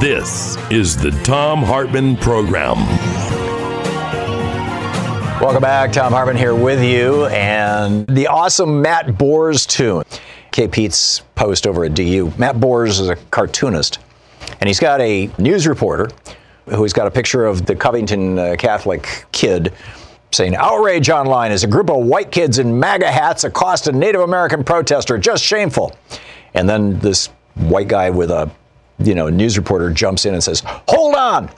This is the Thom Hartmann Program. Welcome back. Thom Hartmann here with you, and the awesome Matt Boers tune. Kay Pete's post over at DU. Matt Boers is a cartoonist, and he's got a news reporter who's got a picture of the Covington Catholic kid saying, "Outrage online as a group of white kids in MAGA hats accost a Native American protester. Just shameful." And then this white guy with a news reporter jumps in and says, "Hold on.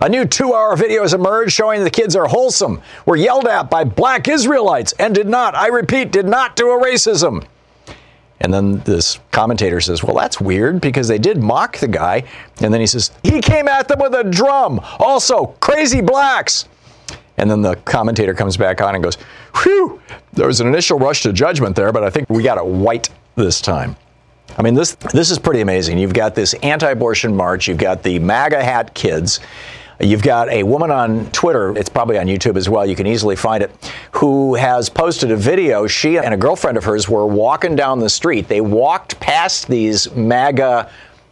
A new 2-hour video has emerged showing the kids are wholesome, were yelled at by black Israelites, and did not, I repeat, did not do a racism." And then this commentator says, "Well, that's weird because they did mock the guy." And then he says, "He came at them with a drum. Also, crazy blacks." And then the commentator comes back on and goes, "Whew, there was an initial rush to judgment there, but I think we got it white this time." I mean, this is pretty amazing. You've got this anti-abortion march. You've got the MAGA hat kids. You've got a woman on Twitter. It's probably on YouTube as well. You can easily find it. Who has posted a video. She and a girlfriend of hers were walking down the street. They walked past these MAGA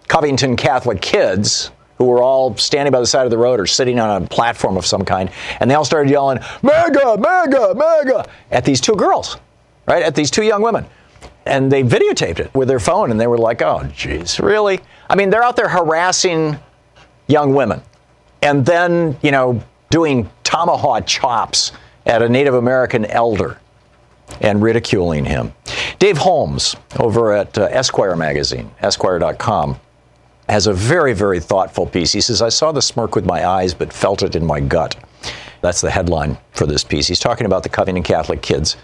Covington Catholic kids who were all standing by the side of the road or sitting on a platform of some kind. And they all started yelling, "MAGA, MAGA, MAGA," at these two girls, right? At these two young women. And they videotaped it with their phone, and they were like, "Oh, geez, really?" I mean, they're out there harassing young women and then, doing tomahawk chops at a Native American elder and ridiculing him. Dave Holmes over at Esquire magazine, Esquire.com, has a very, very thoughtful piece. He says, "I saw the smirk with my eyes but felt it in my gut." That's the headline for this piece. He's talking about the Covington Catholic kids.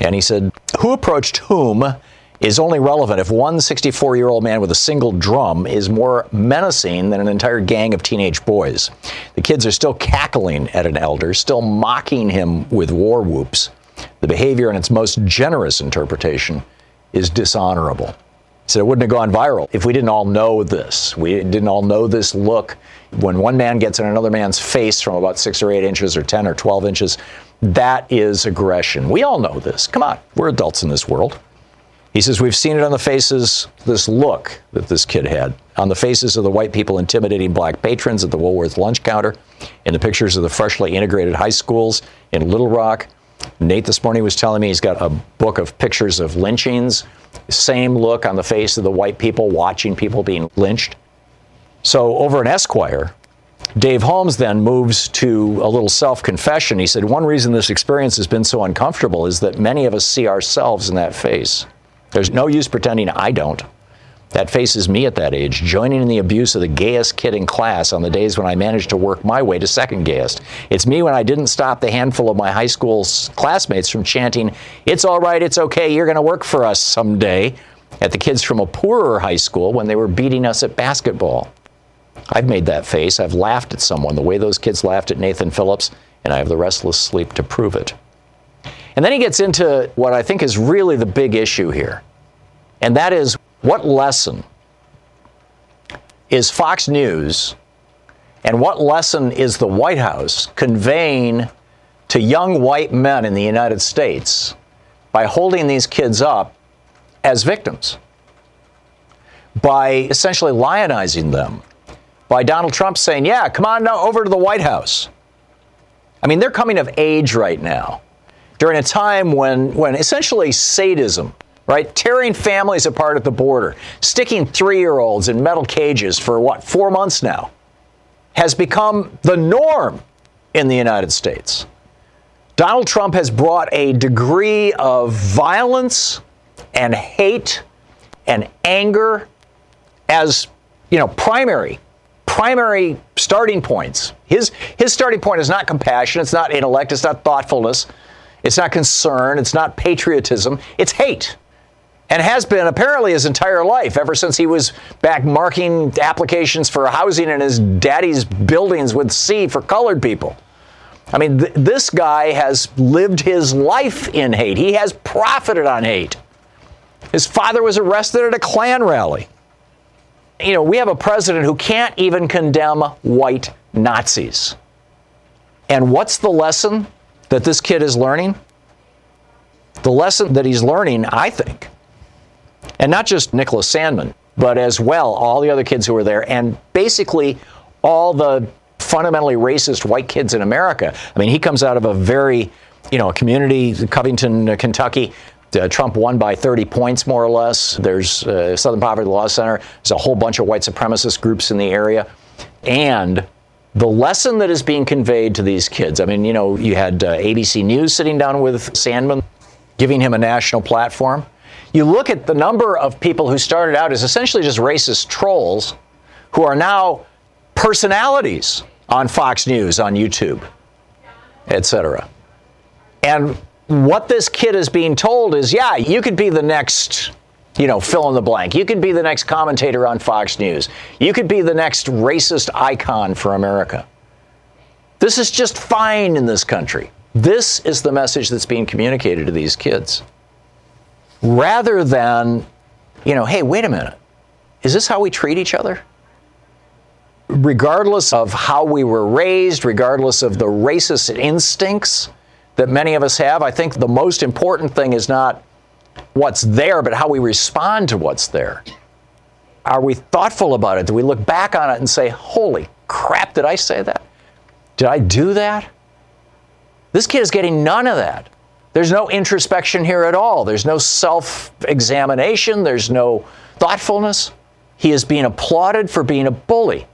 And he said, "Who approached whom is only relevant if one 64-year-old man with a single drum is more menacing than an entire gang of teenage boys. The kids are still cackling at an elder, still mocking him with war whoops. The behavior in its most generous interpretation is dishonorable." He said, "It wouldn't have gone viral if we didn't all know this. We didn't all know this look. When one man gets in another man's face from about 6 or 8 inches or 10 or 12 inches, that is aggression. We all know this. Come on, we're adults in this world." He says, "We've seen it on the faces, this look that this kid had, on the faces of the white people intimidating black patrons at the Woolworth lunch counter, in the pictures of the freshly integrated high schools in Little Rock." Nate this morning was telling me he's got a book of pictures of lynchings. Same look on the face of the white people watching people being lynched. So over at Esquire, Dave Holmes then moves to a little self-confession. He said, "One reason this experience has been so uncomfortable is that many of us see ourselves in that face. There's no use pretending I don't. That face is me at that age, joining in the abuse of the gayest kid in class on the days when I managed to work my way to second gayest. It's me when I didn't stop the handful of my high school classmates from chanting, 'It's all right, it's okay, you're going to work for us someday,' at the kids from a poorer high school when they were beating us at basketball. I've made that face. I've laughed at someone the way those kids laughed at Nathan Phillips, and I have the restless sleep to prove it." And then he gets into what I think is really the big issue here, and that is, what lesson is Fox News and what lesson is the White House conveying to young white men in the United States by holding these kids up as victims, by essentially lionizing them, by Donald Trump saying, "Yeah, come on now over to the White House"? I mean, they're coming of age right now. during a time when essentially sadism, right, tearing families apart at the border, sticking 3-year-olds in metal cages for, what, 4 months now, has become the norm in the United States. Donald Trump has brought a degree of violence and hate and anger as, you know, primary starting points. His starting point is not compassion, it's not intellect, it's not thoughtfulness, it's not concern, it's not patriotism, it's hate. And has been apparently his entire life, ever since he was back marking applications for housing in his daddy's buildings with C for colored people. I mean, this guy has lived his life in hate. He has profited on hate. His father was arrested at a Klan rally. You know, we have a president who can't even condemn white Nazis. And what's the lesson that this kid is learning? The lesson that he's learning, I think, and not just Nicholas Sandman, but as well all the other kids who were there, and basically all the fundamentally racist white kids in America. I mean, he comes out of a very, you know, community, Covington, Kentucky. Trump won by 30 points, more or less. There's Southern Poverty Law Center. There's a whole bunch of white supremacist groups in the area. And the lesson that is being conveyed to these kids, I mean, you know, you had ABC News sitting down with Sandman, giving him a national platform. You look at the number of people who started out as essentially just racist trolls who are now personalities on Fox News, on YouTube, etc. And what this kid is being told is, yeah, you could be the next, you know, fill in the blank. You could be the next commentator on Fox News. You could be the next racist icon for America. This is just fine in this country. This is the message that's being communicated to these kids. Rather than, you know, hey, wait a minute. Is this how we treat each other? Regardless of how we were raised, regardless of the racist instincts that many of us have, I think the most important thing is not what's there, but how we respond to what's there. Are we thoughtful about it? Do we look back on it and say, holy crap, did I say that? Did I do that? This kid is getting none of that. There's no introspection here at all. There's no self-examination. There's no thoughtfulness. He is being applauded for being a bully.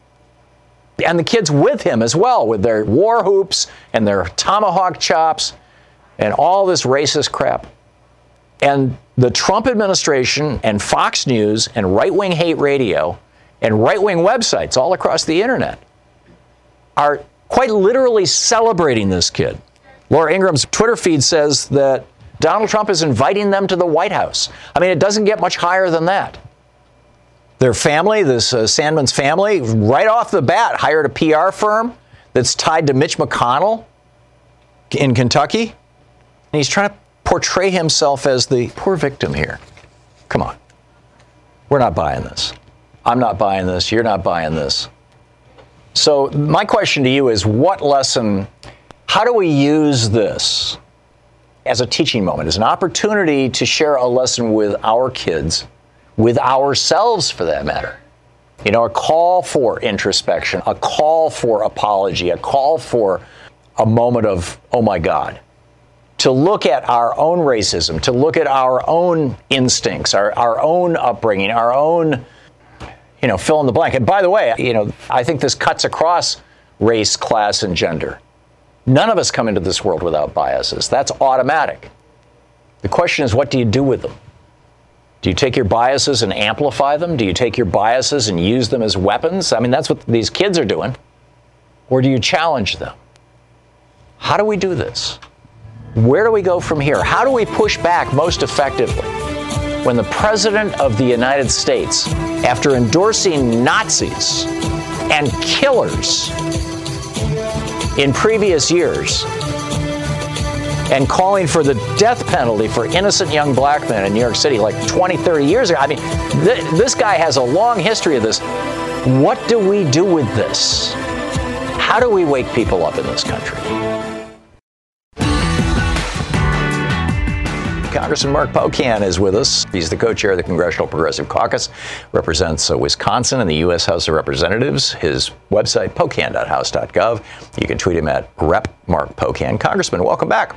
And the kids with him as well, with their war hoops and their tomahawk chops and all this racist crap. And the Trump administration and Fox News and right-wing hate radio and right-wing websites all across the internet are quite literally celebrating this kid. Laura Ingram's Twitter feed says that Donald Trump is inviting them to the White House. I mean, it doesn't get much higher than that. Their family, this Sandman's family, right off the bat, hired a PR firm that's tied to Mitch McConnell in Kentucky. And he's trying to portray himself as the poor victim here. Come on. We're not buying this. I'm not buying this. You're not buying this. So my question to you is, what lesson, how do we use this as a teaching moment, as an opportunity to share a lesson with our kids, with ourselves for that matter? You know, a call for introspection, a call for apology, a call for a moment of, oh my God, to look at our own racism, to look at our own instincts, our own upbringing, our own, you know, fill in the blank. And by the way, you know, I think this cuts across race, class, and gender. None of us come into this world without biases. That's automatic. The question is, what do you do with them? Do you take your biases and amplify them? Do you take your biases and use them as weapons? I mean, that's what these kids are doing. Or do you challenge them? How do we do this? Where do we go from here? How do we push back most effectively when the President of the United States, after endorsing Nazis and killers in previous years, and calling for the death penalty for innocent young black men in New York City like 20, 30 years ago. I mean, this guy has a long history of this. What do we do with this? How do we wake people up in this country? Congressman Mark Pocan is with us. He's the co-chair of the Congressional Progressive Caucus, represents Wisconsin in the U.S. House of Representatives. His website, pocan.house.gov. You can tweet him at RepMarkPocan. Congressman, welcome back.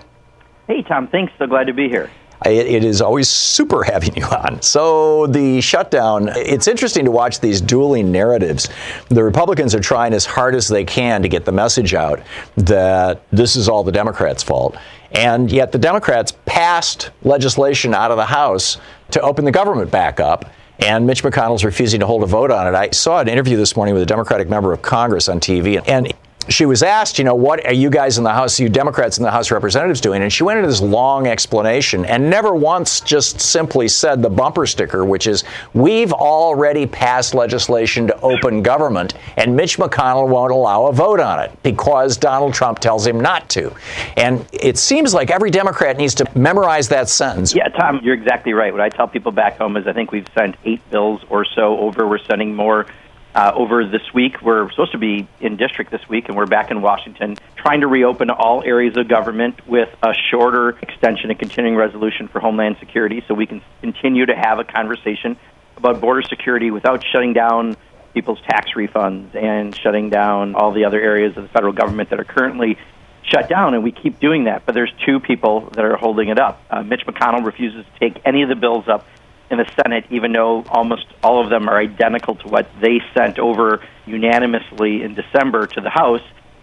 Hey, Tom, thanks. So glad to be here. It is always super having you on. So the shutdown, it's interesting to watch these dueling narratives. The Republicans are trying as hard as they can to get the message out that this is all the Democrats' fault. And yet the Democrats passed legislation out of the House to open the government back up. And Mitch McConnell's refusing to hold a vote on it. I saw an interview this morning with a Democratic member of Congress on TV. And she was asked, you know, what are you guys in the House, you Democrats in the House of Representatives doing? And she went into this long explanation and never once just simply said the bumper sticker, which is, we've already passed legislation to open government, and Mitch McConnell won't allow a vote on it because Donald Trump tells him not to. And it seems like every Democrat needs to memorize that sentence. Yeah, Tom, you're exactly right. What I tell people back home is I think we've sent 8 bills or so over. We're sending more over this week. We're supposed to be in district this week, and we're back in Washington trying to reopen all areas of government with a shorter extension and continuing resolution for Homeland Security so we can continue to have a conversation about border security without shutting down people's tax refunds and shutting down all the other areas of the federal government that are currently shut down, and we keep doing that. But there's two people that are holding it up. Mitch McConnell refuses to take any of the bills up in the Senate, even though almost all of them are identical to what they sent over unanimously in December to the House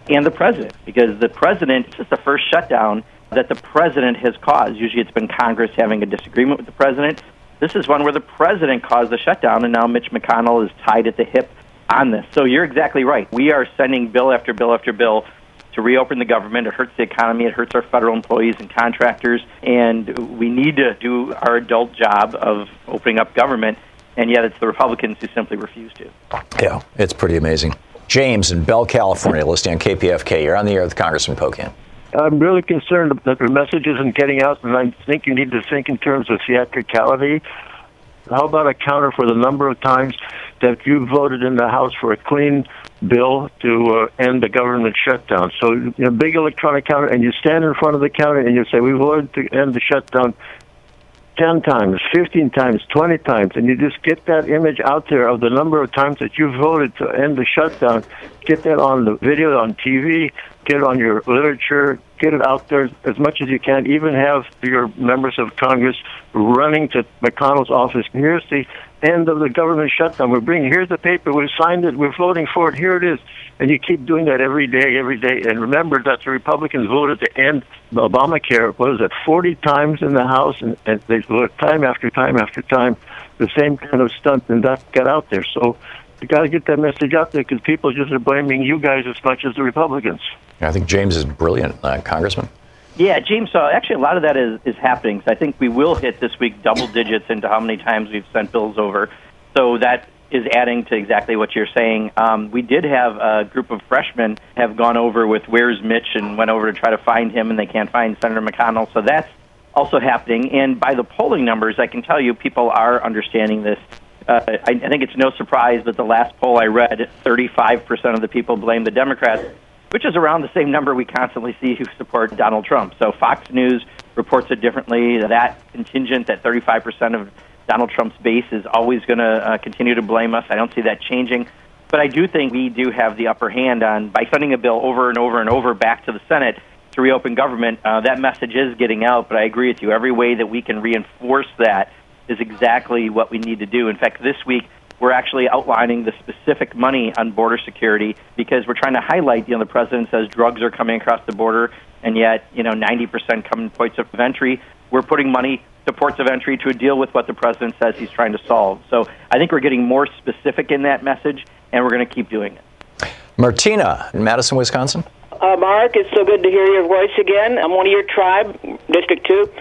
and the President, because the President, this is the first shutdown that the President has caused. Usually it's been Congress having a disagreement with the President. This is one where the President caused the shutdown, and now Mitch McConnell is tied at the hip on this. So you're exactly right. We are sending bill after bill after bill to reopen the government. It hurts the economy. It hurts our federal employees and contractors. And we need to do our adult job of opening up government. And yet it's the Republicans who simply refuse to. Yeah, it's pretty amazing. James in Bell, California, listening on KPFK. You're on the air with Congressman Pocan. I'm really concerned that the message isn't getting out. And I think you need to think in terms of theatricality. How about a counter for the number of times that you voted in the House for a clean bill to end the government shutdown? So, you know, big electronic counter, and you stand in front of the counter and you say, we voted to end the shutdown 10 times, 15 times, 20 times, and you just get that image out there of the number of times that you voted to end the shutdown. Get that on the video, on TV, get it on your literature, get it out there as much as you can. Even have your members of Congress running to McConnell's office. Here's the end of the government shutdown. We're bringing, here's the paper, we've signed it, we're voting for it, here it is. And you keep doing that every day. And remember that the Republicans voted to end Obamacare, what is it, 40 times in the House, and they voted time after time after time, the same kind of stunt, and that got out there. So you got to get that message out there because people just are blaming you guys as much as the Republicans. I think James is brilliant, Congressman. Yeah, James, so actually a lot of that is happening. So I think we will hit this week double digits into how many times we've sent bills over. So that is adding to exactly what you're saying. We did have a group of freshmen have gone over with Where's Mitch and went over to try to find him, and they can't find Senator McConnell. So that's also happening. And by the polling numbers, I can tell you people are understanding this. I think it's no surprise that the last poll I read, 35% of the people blame the Democrats, which is around the same number we constantly see who support Donald Trump. So Fox News reports it differently. That contingent, that 35% of Donald Trump's base is always going to continue to blame us. I don't see that changing. But I do think we do have the upper hand on, by sending a bill over and over and over back to the Senate to reopen government, that message is getting out. But I agree with you. Every way that we can reinforce that is exactly what we need to do. In fact, this week, we're actually outlining the specific money on border security because we're trying to highlight, you know, the President says drugs are coming across the border, and yet, you know, 90% come in points of entry. We're putting money to ports of entry to deal with what the President says he's trying to solve. So I think we're getting more specific in that message, and we're going to keep doing it. Martina in Madison, Wisconsin. Mark, it's so good to hear your voice again. I'm one of your tribe, District 2.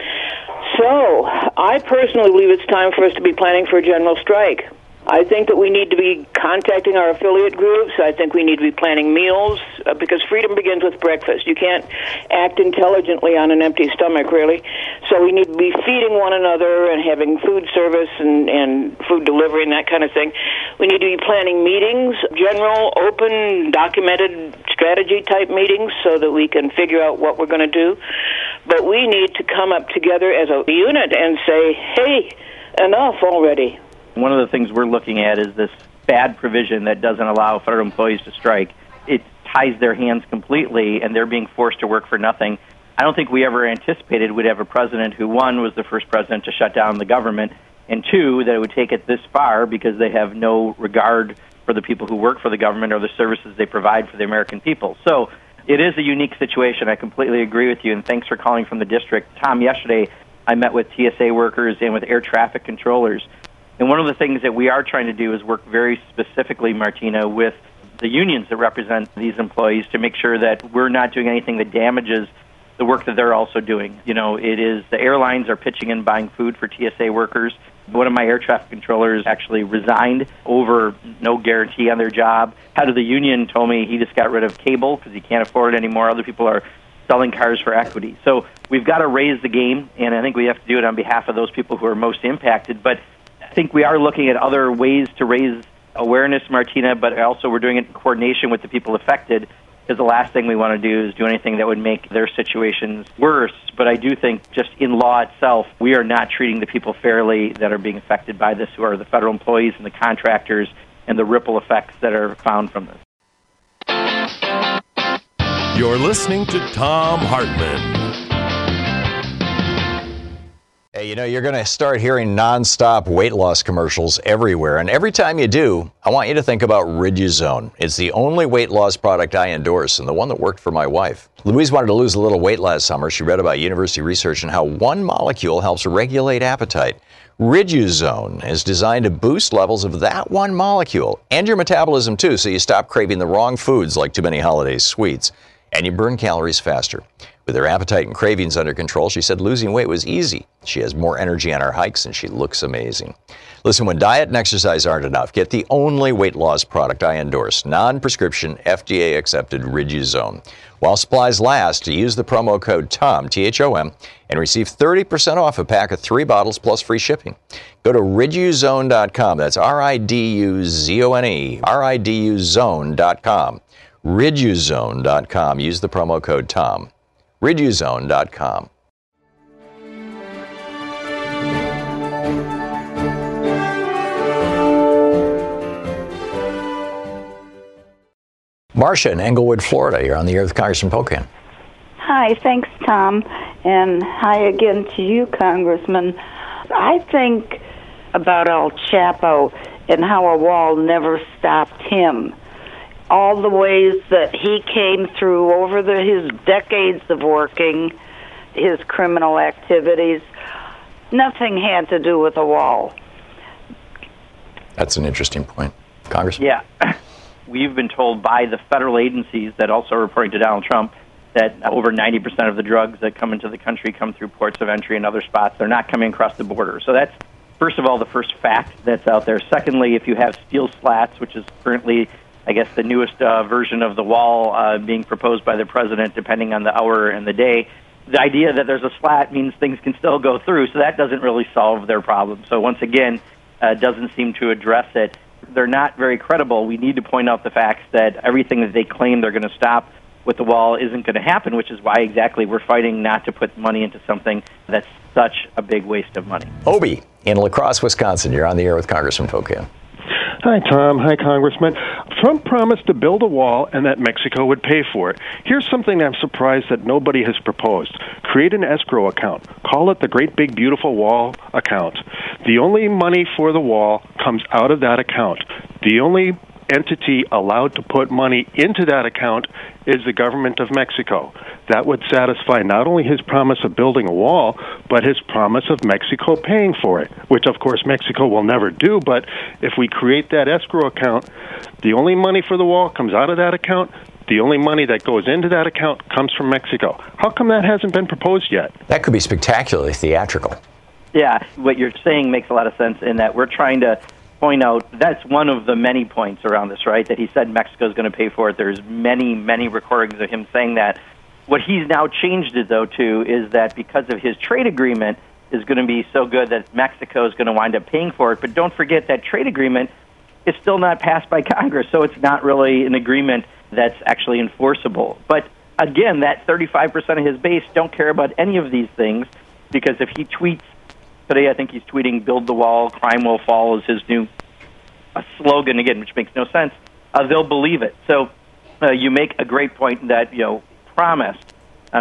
So I personally believe it's time for us to be planning for a general strike. I think that we need to be contacting our affiliate groups. I think we need to be planning meals because freedom begins with breakfast. You can't act intelligently on an empty stomach, really. So we need to be feeding one another and having food service and food delivery and that kind of thing. We need to be planning meetings, general, open, documented strategy-type meetings so that we can figure out what we're going to do. But we need to come up together as a unit and say, hey, enough already. One of the things we're looking at is this bad provision that doesn't allow federal employees to strike. It ties their hands completely, and they're being forced to work for nothing. I don't think we ever anticipated we'd have a president who, one, was the first president to shut down the government, and two, that it would take it this far because they have no regard for the people who work for the government or the services they provide for the American people. So it is a unique situation. I completely agree with you, and thanks for calling from the district. Tom, yesterday I met with TSA workers and with air traffic controllers, and one of the things that we are trying to do is work very specifically, Martina, with the unions that represent these employees to make sure that we're not doing anything that damages the work that they're also doing. You know, it is the airlines are pitching and buying food for TSA workers. One of my air traffic controllers actually resigned over no guarantee on their job. Head of the union told me he just got rid of cable because he can't afford it anymore. Other people are selling cars for equity. So we've got to raise the game, and I think we have to do it on behalf of those people who are most impacted. But I think we are looking at other ways to raise awareness, Martina, but also we're doing it in coordination with the people affected, because the last thing we want to do is do anything that would make their situations worse. But I do think just in law itself, we are not treating the people fairly that are being affected by this, who are the federal employees and the contractors and the ripple effects that are found from this. You're listening to Thom Hartmann. Hey, you know, you're going to start hearing nonstop weight loss commercials everywhere. And every time you do, I want you to think about Riduzone. It's the only weight loss product I endorse, and the one that worked for my wife. Louise wanted to lose a little weight last summer. She read about university research and how one molecule helps regulate appetite. Riduzone is designed to boost levels of that one molecule and your metabolism, too, so you stop craving the wrong foods like too many holiday sweets. And you burn calories faster. With her appetite and cravings under control, she said losing weight was easy. She has more energy on her hikes, and she looks amazing. Listen, when diet and exercise aren't enough, get the only weight loss product I endorse, non-prescription, FDA-accepted Riduzone. While supplies last, use the promo code THOM, T-H-O-M, and receive 30% off a pack of 3 bottles plus free shipping. Go to Riduzone.com. That's R-I-D-U-Z-O-N-E, R-I-D-U-Zone.com. Riduzone.com. Use the promo code TOM. Riduzone.com. Marcia in Englewood, Florida. You're on the air with Congressman Pocan. Hi. Thanks, Tom. And hi again to you, Congressman. I think about El Chapo and how a wall never stopped him. All the ways that he came through over his decades of working, his criminal activities, nothing had to do with the wall. That's an interesting point. Congress? Yeah. We've been told by the federal agencies that also are reporting to Donald Trump that over 90% of the drugs that come into the country come through ports of entry and other spots. They're not coming across the border. So that's, first of all, the first fact that's out there. Secondly, if you have steel slats, which is currently, I guess, the newest version of the wall being proposed by the president, depending on the hour and the day. The idea that there's a slat means things can still go through, so that doesn't really solve their problem. So once again, doesn't seem to address it. They're not very credible. We need to point out the facts that everything that they claim they're going to stop with the wall isn't going to happen, which is why exactly we're fighting not to put money into something that's such a big waste of money. Obie in La Crosse, Wisconsin. You're on the air with Congressman Pocan. Hi, Tom. Hi, Congressman. Trump promised to build a wall and that Mexico would pay for it. Here's something I'm surprised that nobody has proposed. Create an escrow account. Call it the Great Big Beautiful Wall account. The only money for the wall comes out of that account. The only entity allowed to put money into that account is the government of Mexico. That would satisfy not only his promise of building a wall, but his promise of Mexico paying for it, which, of course, Mexico will never do. But if we create that escrow account, the only money for the wall comes out of that account. The only money that goes into that account comes from Mexico. How come that hasn't been proposed yet? That could be spectacularly theatrical. Yeah, what you're saying makes a lot of sense in that we're trying to point out that's one of the many points around this, right, that he said Mexico's going to pay for it. There's many, many recordings of him saying that. What he's now changed it, though, to is that because of his trade agreement is going to be so good that Mexico is going to wind up paying for it. But don't forget that trade agreement is still not passed by Congress, so it's not really an agreement that's actually enforceable. But, again, that 35% of his base don't care about any of these things, because if he tweets, today, I think he's tweeting, build the wall, crime will fall is his new slogan, again, which makes no sense. They'll believe it. So you make a great point that, you know, promise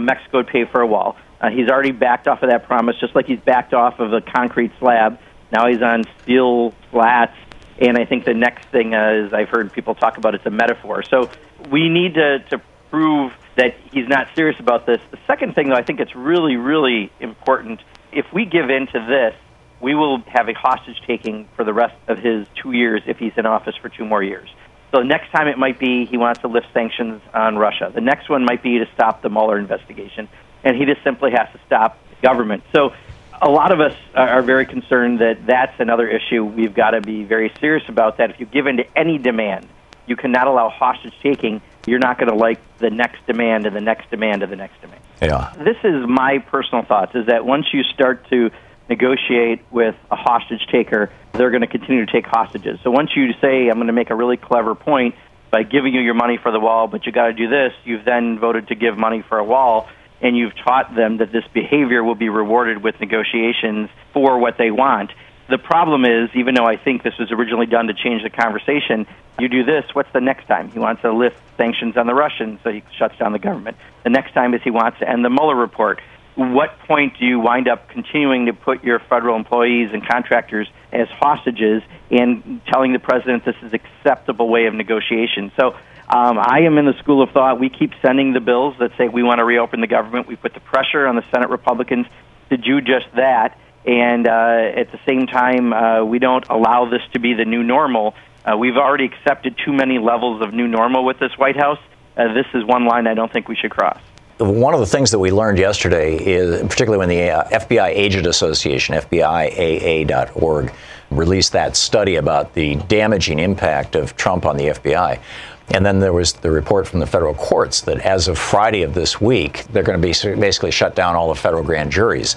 Mexico would pay for a wall. He's already backed off of that promise, just like he's backed off of a concrete slab. Now he's on steel slats, and I think the next thing is I've heard people talk about it's a metaphor. So we need to prove that he's not serious about this. The second thing, though, I think it's really, really important. If we give in to this, we will have a hostage-taking for the rest of his 2 years if he's in office for 2 more years. So the next time it might be he wants to lift sanctions on Russia. The next one might be to stop the Mueller investigation, and he just simply has to stop the government. So a lot of us are very concerned that that's another issue. We've got to be very serious about that. If you give in to any demand, you cannot allow hostage-taking. You're not going to like the next demand and the next demand and the next demand. Yeah. This is my personal thoughts, is that once you start to negotiate with a hostage taker, they're going to continue to take hostages. So once you say, I'm going to make a really clever point by giving you your money for the wall, but you got to do this, you've then voted to give money for a wall, and you've taught them that this behavior will be rewarded with negotiations for what they want. The problem is, even though I think this was originally done to change the conversation, you do this, what's the next time? He wants to lift sanctions on the Russians, so he shuts down the government. The next time is he wants to end the Mueller report. What point do you wind up continuing to put your federal employees and contractors as hostages and telling the president this is acceptable way of negotiation? So I am in the school of thought. We keep sending the bills that say we want to reopen the government. We put the pressure on the Senate Republicans to do just that. And at the same time, we don't allow this to be the new normal. We've already accepted too many levels of new normal with this White House. This is one line I don't think we should cross. One of the things that we learned yesterday is, particularly when the FBI Agent Association, FBIAA.org, released that study about the damaging impact of Trump on the FBI. And then there was the report from the federal courts that as of Friday of this week, they're going to be basically shut down all the federal grand juries.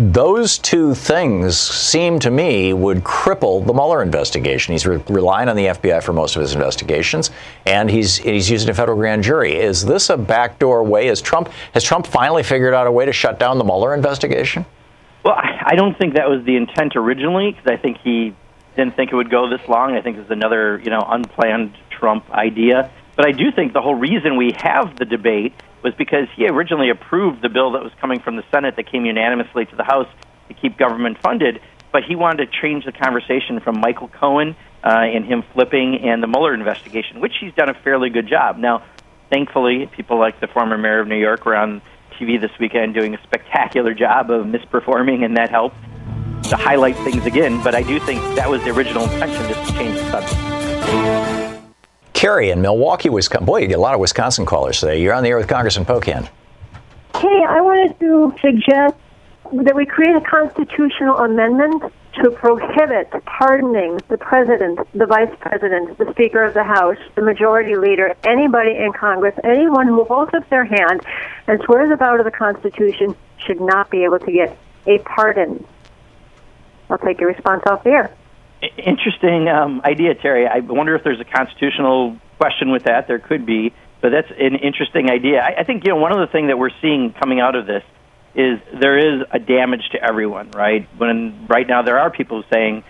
Those two things seem to me would cripple the Mueller investigation. He's relying on the FBI for most of his investigations, and he's using a federal grand jury. Is this a backdoor way? Has Trump finally figured out a way to shut down the Mueller investigation? Well, I don't think that was the intent originally, because I think he didn't think it would go this long. I think this is another, unplanned Trump idea. But I do think the whole reason we have the debate was because he originally approved the bill that was coming from the Senate that came unanimously to the House to keep government funded, but he wanted to change the conversation from Michael Cohen and him flipping and the Mueller investigation, which he's done a fairly good job. Now, thankfully, people like the former mayor of New York were on TV this weekend doing a spectacular job of misperforming, and that helped to highlight things again, but I do think that was the original intention, just to change the subject. Carrie in Milwaukee, Wisconsin. Boy, you get a lot of Wisconsin callers today. You're on the air with Congressman Pocan. Hey, I wanted to suggest that we create a constitutional amendment to prohibit pardoning the president, the vice president, the speaker of the House, the majority leader, anybody in Congress, anyone who holds up their hand and swears a vow to the Constitution should not be able to get a pardon. I'll take your response off the air. Interesting idea, Terry. I wonder if there's a constitutional question with that. There could be, but that's an interesting idea. I think, one of the things that we're seeing coming out of this is there is a damage to everyone, right? When right now there are people saying,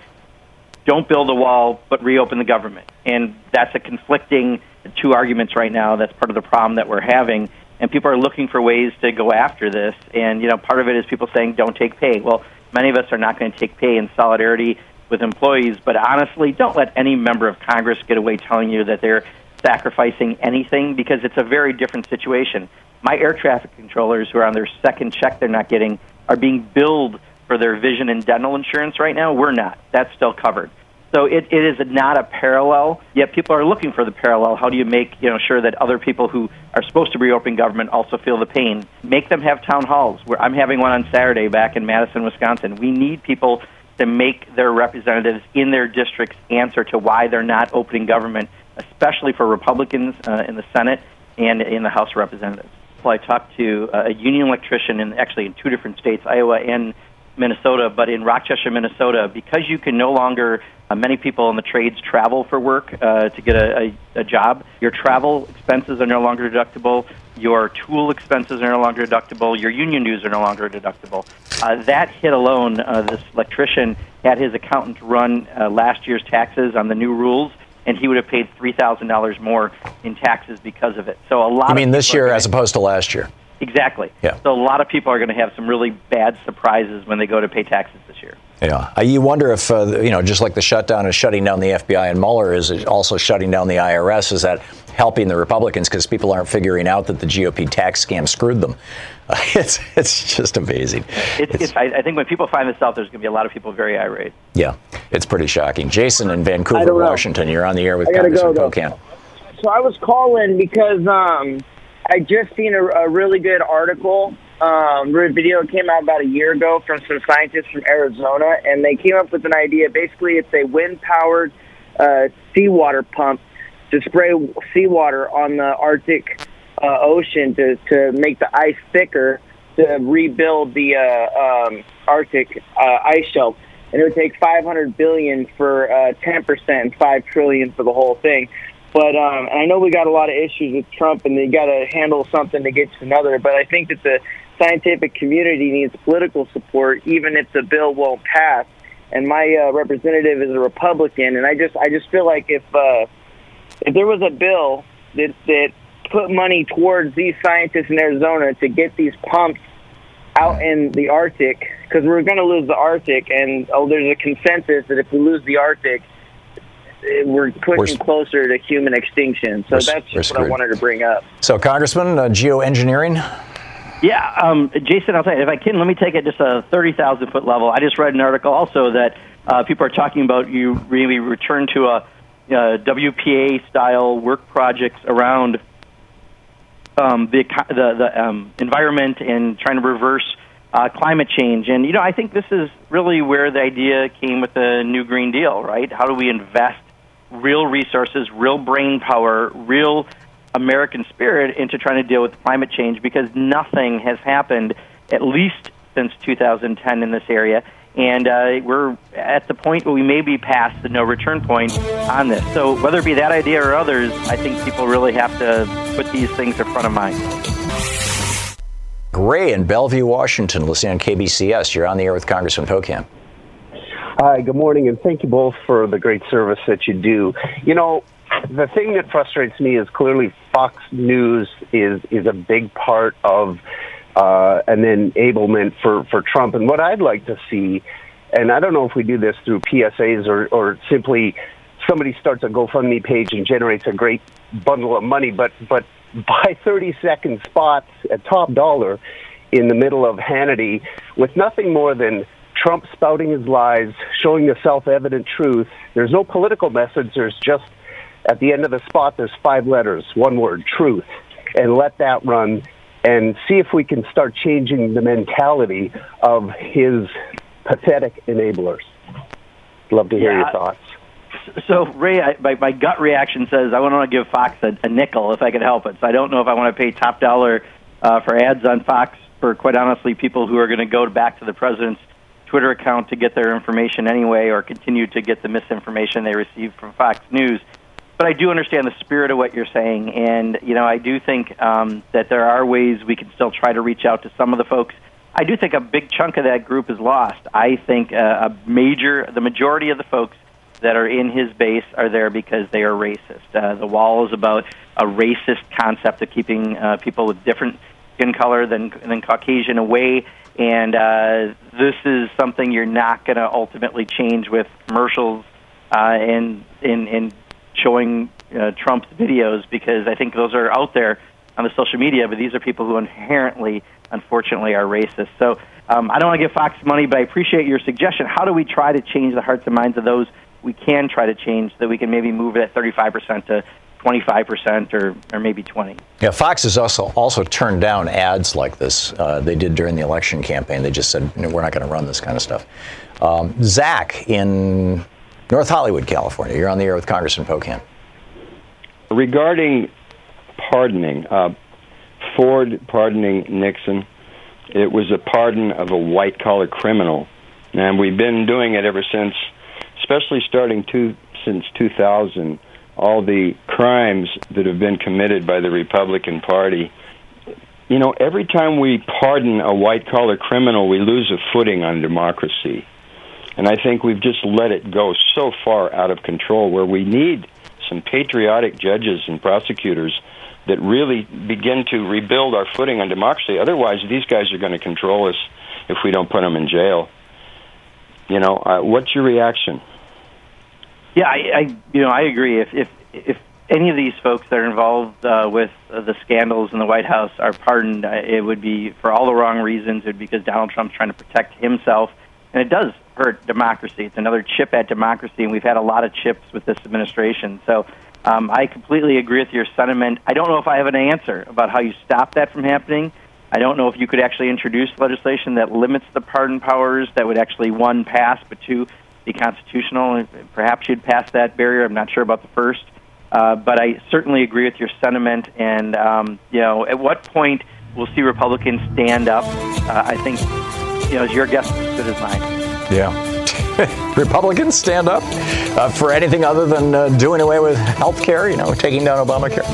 don't build a wall, but reopen the government. And that's a conflicting two arguments right now. That's part of the problem that we're having. And people are looking for ways to go after this. And, part of it is people saying, don't take pay. Well, many of us are not going to take pay in solidarity with employees, but honestly, don't let any member of Congress get away telling you that they're sacrificing anything, because it's a very different situation. My air traffic controllers who are on their second check they're not getting are being billed for their vision and dental insurance right now. We're not. That's still covered. So it is not a parallel, yet people are looking for the parallel. How do you make sure that other people who are supposed to reopen government also feel the pain? Make them have town halls. I'm having one on Saturday back in Madison, Wisconsin. We need people to make their representatives in their districts answer to why they're not opening government, especially for Republicans in the Senate and in the House of Representatives. Well, I talked to a union electrician in 2 different states, Iowa and Minnesota, but in Rochester, Minnesota, because you can no longer, many people in the trades travel for work to get a job. Your travel expenses are no longer deductible. Your tool expenses are no longer deductible. Your union dues are no longer deductible. That hit alone, this electrician had his accountant run last year's taxes on the new rules, and he would have paid $3,000 more in taxes because of it. So a lot. You mean this year as opposed to last year? Exactly. Yeah. So a lot of people are going to have some really bad surprises when they go to pay taxes this year. Yeah. You wonder if, just like the shutdown is shutting down the FBI and Mueller, is it also shutting down the IRS? Is that helping the Republicans because people aren't figuring out that the GOP tax scam screwed them? It's just amazing. I think when people find this out, there's going to be a lot of people very irate. Yeah. It's pretty shocking. Jason in Vancouver, Washington, you're on the air with Congressman Pocan. So I was calling because I just seen a really good article. Video came out about a year ago from some scientists from Arizona, and they came up with an idea. Basically, it's a wind-powered seawater pump to spray seawater on the Arctic Ocean to make the ice thicker to rebuild the Arctic ice shelf. And it would take $500 billion for 10% and $5 trillion for the whole thing. But and I know we got a lot of issues with Trump, and they got to handle something to get to another. But I think that the scientific community needs political support, even if the bill won't pass. And my representative is a Republican, and I just feel like if there was a bill that put money towards these scientists in Arizona to get these pumps out in the Arctic, because we're going to lose the Arctic, and there's a consensus that if we lose the Arctic, we're pushing closer to human extinction. So that's just what I wanted to bring up. So, Congressman, geoengineering? Yeah, Jason, I'll tell you, if I can, let me take it just a 30,000-foot level. I just read an article also that people are talking about you really return to a WPA-style work projects around the environment and trying to reverse climate change. And, I think this is really where the idea came with the New Green Deal, right? How do we invest real resources, real brain power, real American spirit into trying to deal with climate change, because nothing has happened at least since 2010 in this area, and we're at the point where we may be past the no return point on this. So whether it be that idea or others, I think people really have to put these things in front of mind. Gray in Bellevue, Washington, listening on KBCS. You're on the air with Congressman Pocan. Hi, good morning, and thank you both for the great service that you do. The thing that frustrates me is clearly Fox News is a big part of an enablement for Trump. And what I'd like to see, and I don't know if we do this through PSAs or simply somebody starts a GoFundMe page and generates a great bundle of money, but buy 30-second spots at top dollar in the middle of Hannity with nothing more than Trump spouting his lies, showing the self-evident truth. There's no political message. There's just, at the end of the spot, there's 5 letters, 1 word, truth, and let that run and see if we can start changing the mentality of his pathetic enablers. Love to hear your thoughts. So, Ray, my gut reaction says I want to give Fox a nickel if I can help it. So I don't know if I want to pay top dollar for ads on Fox for, quite honestly, people who are going to go back to the president's Twitter account to get their information anyway, or continue to get the misinformation they received from Fox News. But I do understand the spirit of what you're saying, and I do think that there are ways we can still try to reach out to some of the folks. I do think a big chunk of that group is lost. I think the majority of the folks that are in his base are there because they are racist. The wall is about a racist concept of keeping people with different skin color than Caucasian away, and this is something you're not going to ultimately change with commercials and showing Trump's videos, because I think those are out there on the social media, but these are people who inherently, unfortunately, are racist. So I don't want to give Fox money, but I appreciate your suggestion. How do we try to change the hearts and minds of those we can try to change, so that we can maybe move it at 35% to 25% or maybe 20? Yeah, Fox has also turned down ads like this. They did during the election campaign. They just said, we're not going to run this kind of stuff. Zach in North Hollywood, California. You're on the air with Congressman Pocan. Regarding pardoning, Ford pardoning Nixon, it was a pardon of a white-collar criminal. And we've been doing it ever since, especially since 2000. All the crimes that have been committed by the Republican Party. Every time we pardon a white-collar criminal, we lose a footing on democracy. And I think we've just let it go so far out of control, where we need some patriotic judges and prosecutors that really begin to rebuild our footing on democracy. Otherwise, these guys are going to control us if we don't put them in jail. You know, what's your reaction? Yeah, I agree. If any of these folks that are involved with the scandals in the White House are pardoned, it would be for all the wrong reasons. It would be because Donald Trump's trying to protect himself, and it does hurt democracy. It's another chip at democracy, and we've had a lot of chips with this administration. So I completely agree with your sentiment. I don't know if I have an answer about how you stop that from happening. I don't know if you could actually introduce legislation that limits the pardon powers that would actually, one, pass, but two, be constitutional. Perhaps you'd pass that barrier. I'm not sure about the first. But I certainly agree with your sentiment. And, you know, at what point we'll see Republicans stand up? I think, you know, it's your guess as good as mine. Yeah. Republicans stand up for anything other than doing away with health care, you know, taking down Obamacare.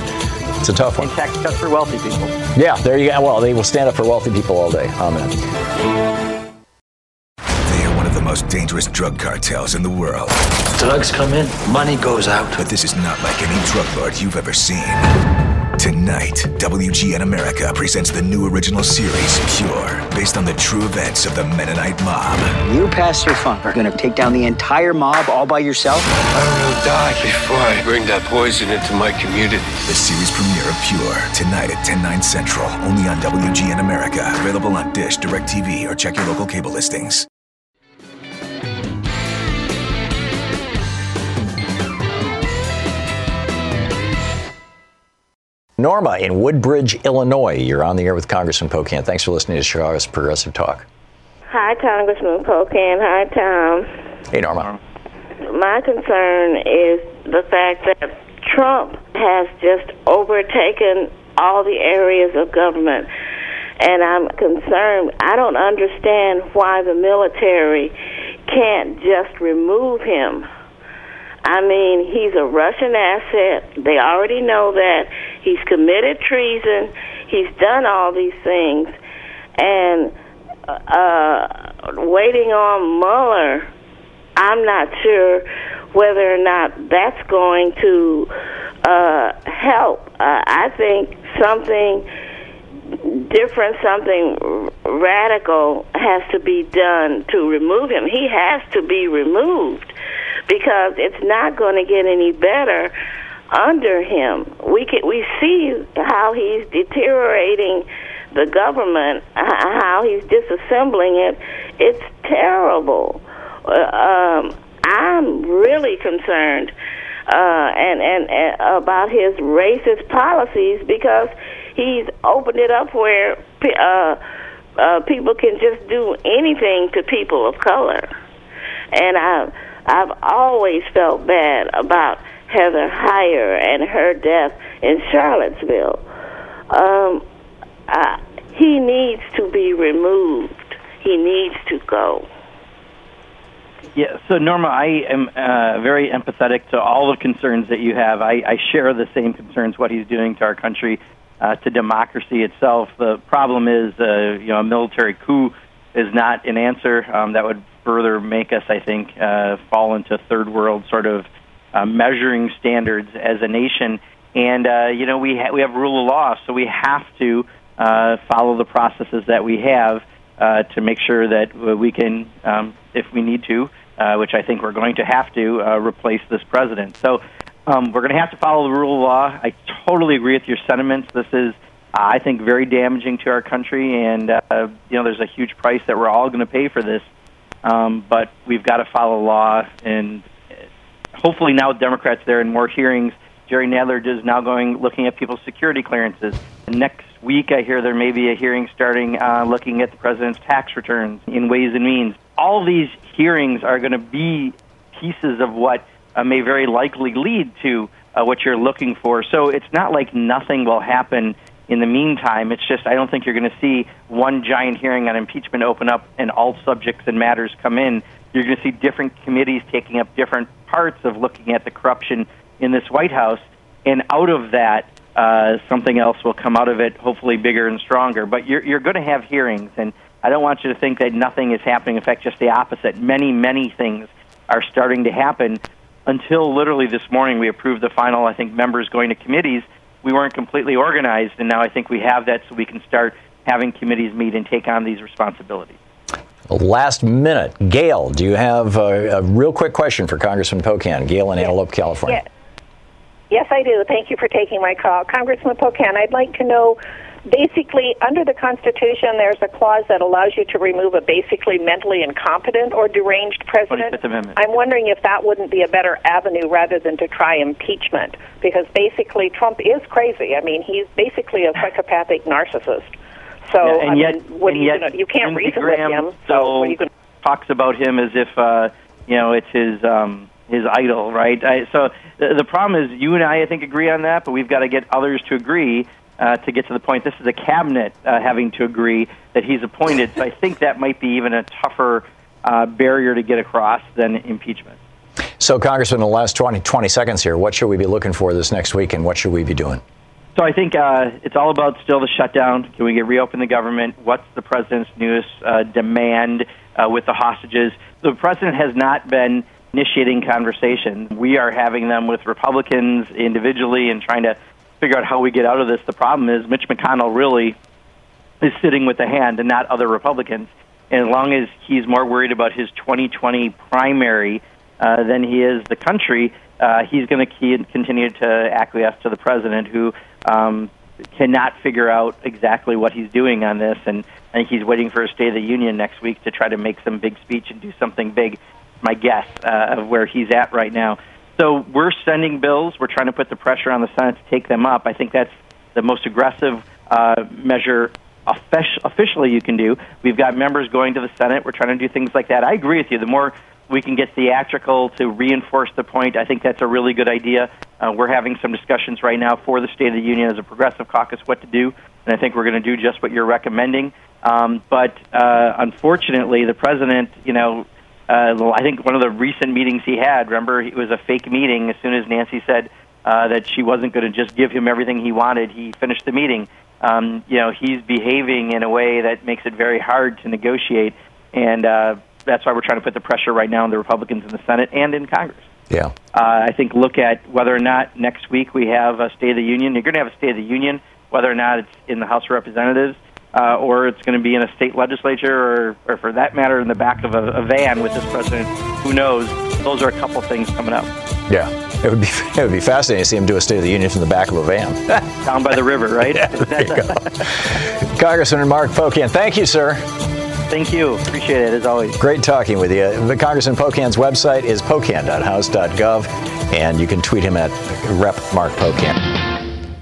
It's a tough one. And tax cuts for wealthy people. Yeah, there you go. Well, they will stand up for wealthy people all day. Amen. They are one of the most dangerous drug cartels in the world. Drugs come in, money goes out. But this is not like any drug lord you've ever seen. Tonight, WGN America presents the new original series, Cure, based on the true events of the Mennonite mob. You, Pastor Funk, are going to take down the entire mob all by yourself? I will die before I bring that poison into my community. The series premiere of Cure, tonight at 10/9 Central, only on WGN America. Available on Dish, DirecTV, or check your local cable listings. Norma in Woodbridge, Illinois. You're on the air with Congressman Pocan. Thanks for listening to Chicago's Progressive Talk. Hi, Congressman Pocan. Hi, Tom. Hey, Norma. My concern is the fact that Trump has just overtaken all the areas of government. And I'm concerned. I don't understand why the military can't just remove him. I mean, he's a Russian asset. They already know that. He's committed treason. He's done all these things. And waiting on Mueller, I'm not sure whether or not that's going to help. I think something different, something radical has to be done to remove him. He has to be removed, because it's not going to get any better under him. We see how he's deteriorating the government, how he's disassembling it. It's terrible. I'm really concerned and about his racist policies, because he's opened it up where people can just do anything to people of color. And I've always felt bad about Heather Heyer and her death in Charlottesville. He needs to be removed. He needs to go. Yeah, so Norma, I am very empathetic to all the concerns that you have. I share the same concerns, what he's doing to our country, to democracy itself. The problem is, you know, a military coup is not an answer. That would further make us, I think, fall into third world sort of measuring standards as a nation. And, you know, we have rule of law, so we have to follow the processes that we have to make sure that we can, if we need to, which I think we're going to have to, replace this president. So we're going to have to follow the rule of law. I totally agree with your sentiments. This is, I think, very damaging to our country, and, you know, there's a huge price that we're all going to pay for this. But we've got to follow law, and hopefully now with Democrats there and more hearings, Jerry Nadler is now looking at people's security clearances. Next week, I hear there may be a hearing starting looking at the president's tax returns in Ways and Means. All these hearings are going to be pieces of what may very likely lead to what you're looking for. So it's not like nothing will happen in the meantime. It's just I don't think you're going to see one giant hearing on impeachment open up and all subjects and matters come in. You're going to see different committees taking up different parts of looking at the corruption in this White House, and out of that, something else will come out of it, hopefully bigger and stronger. But you're going to have hearings, and I don't want you to think that nothing is happening. In fact, just the opposite. Many, many things are starting to happen until literally this morning we approved the final, I think, members going to committees. we weren't completely organized, and now I think we have that, so we can start having committees meet and take on these responsibilities. Last minute, Gail, do you have a real quick question for Congressman Pocan? Gail in Antelope, California. Yes, I do. Thank you for taking my call. Congressman Pocan, I'd like to know, basically, under the Constitution, there's a clause that allows you to remove a basically mentally incompetent or deranged president. 25th Amendment. I'm wondering if that wouldn't be a better avenue rather than to try impeachment, because basically Trump is crazy. I mean, he's basically a psychopathic narcissist. So yeah, and yet, I mean, what and you, yet, gonna, you can't Lindsey reason Graham with him. So you talks about him as if it's his idol, right? So the problem is, you and I think, agree on that, but we've got to get others to agree to get to the point. This is a cabinet having to agree that he's appointed. So I think that might be even a tougher barrier to get across than impeachment. So, Congressman, in the last 20 seconds here, what should we be looking for this next week, and what should we be doing? So I think it's all about still the shutdown. Can we reopen the government? What's the president's newest demand with the hostages? The president has not been initiating conversation. We are having them with Republicans individually and trying to figure out how we get out of this. The problem is Mitch McConnell really is sitting with the hand and not other Republicans. And as long as he's more worried about his 2020 primary than he is the country, he's going to continue to acquiesce to the president, who cannot figure out exactly what he's doing on this. And I think he's waiting for a State of the Union next week to try to make some big speech and do something big, my guess, of where he's at right now. So we're sending bills. We're trying to put the pressure on the Senate to take them up. I think that's the most aggressive measure officially you can do. We've got members going to the Senate. We're trying to do things like that. I agree with you. The more we can get theatrical to reinforce the point, I think that's a really good idea. We're having some discussions right now for the State of the Union as a progressive caucus what to do, and I think we're going to do just what you're recommending. But unfortunately, the president, I think one of the recent meetings he had, remember, it was a fake meeting. As soon as Nancy said that she wasn't going to just give him everything he wanted, he finished the meeting. He's behaving in a way that makes it very hard to negotiate, and that's why we're trying to put the pressure right now on the Republicans in the Senate and in Congress. Yeah. I think look at whether or not next week we have a State of the Union. You're going to have a State of the Union, whether or not it's in the House of Representatives or it's going to be in a state legislature or for that matter, in the back of a van with this president. Who knows? Those are a couple things coming up. Yeah. It would be fascinating to see him do a State of the Union from the back of a van. Down by the river, right? Yeah, there you go. Congressman Mark Pocan, thank you, sir. Thank you. Appreciate it, as always. Great talking with you. Congressman Pocan's website is pocan.house.gov, and you can tweet him at RepMarkPocan.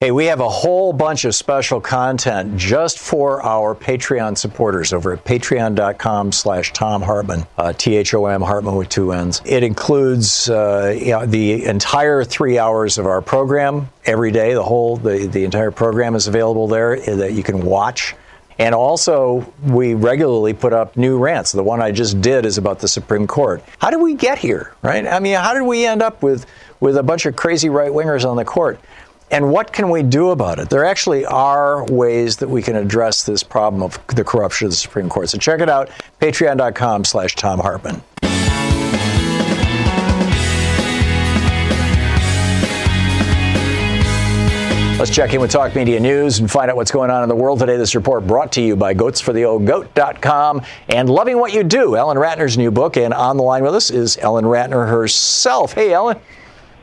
Hey, we have a whole bunch of special content just for our Patreon supporters over at patreon.com/Thom Hartmann, THOM Hartmann with two N's. It includes the entire 3 hours of our program every day. The entire program is available there that you can watch. And also, we regularly put up new rants. The one I just did is about the Supreme Court. How did we get here, right? I mean, how did we end up with a bunch of crazy right-wingers on the court? And what can we do about it? There actually are ways that we can address this problem of the corruption of the Supreme Court. So check it out, patreon.com/Thom Hartmann. Let's check in with Talk Media News and find out what's going on in the world today. This report brought to you by GoatsForTheOldGoat.com and Loving What You Do, Ellen Ratner's new book. And on the line with us is Ellen Ratner herself. Hey, Ellen.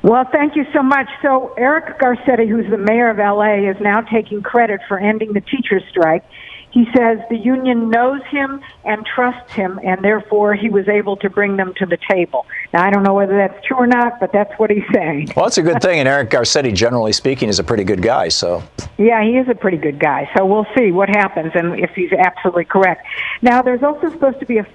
Well, thank you so much. So Eric Garcetti, who's the mayor of L.A., is now taking credit for ending the teacher's strike. He says the union knows him and trusts him, and therefore he was able to bring them to the table. Now, I don't know whether that's true or not, but that's what he's saying. Well, it's a good thing, and Eric Garcetti, generally speaking, is a pretty good guy. So, yeah, he is a pretty good guy. So we'll see what happens and if he's absolutely correct. Now, there's also supposed to be a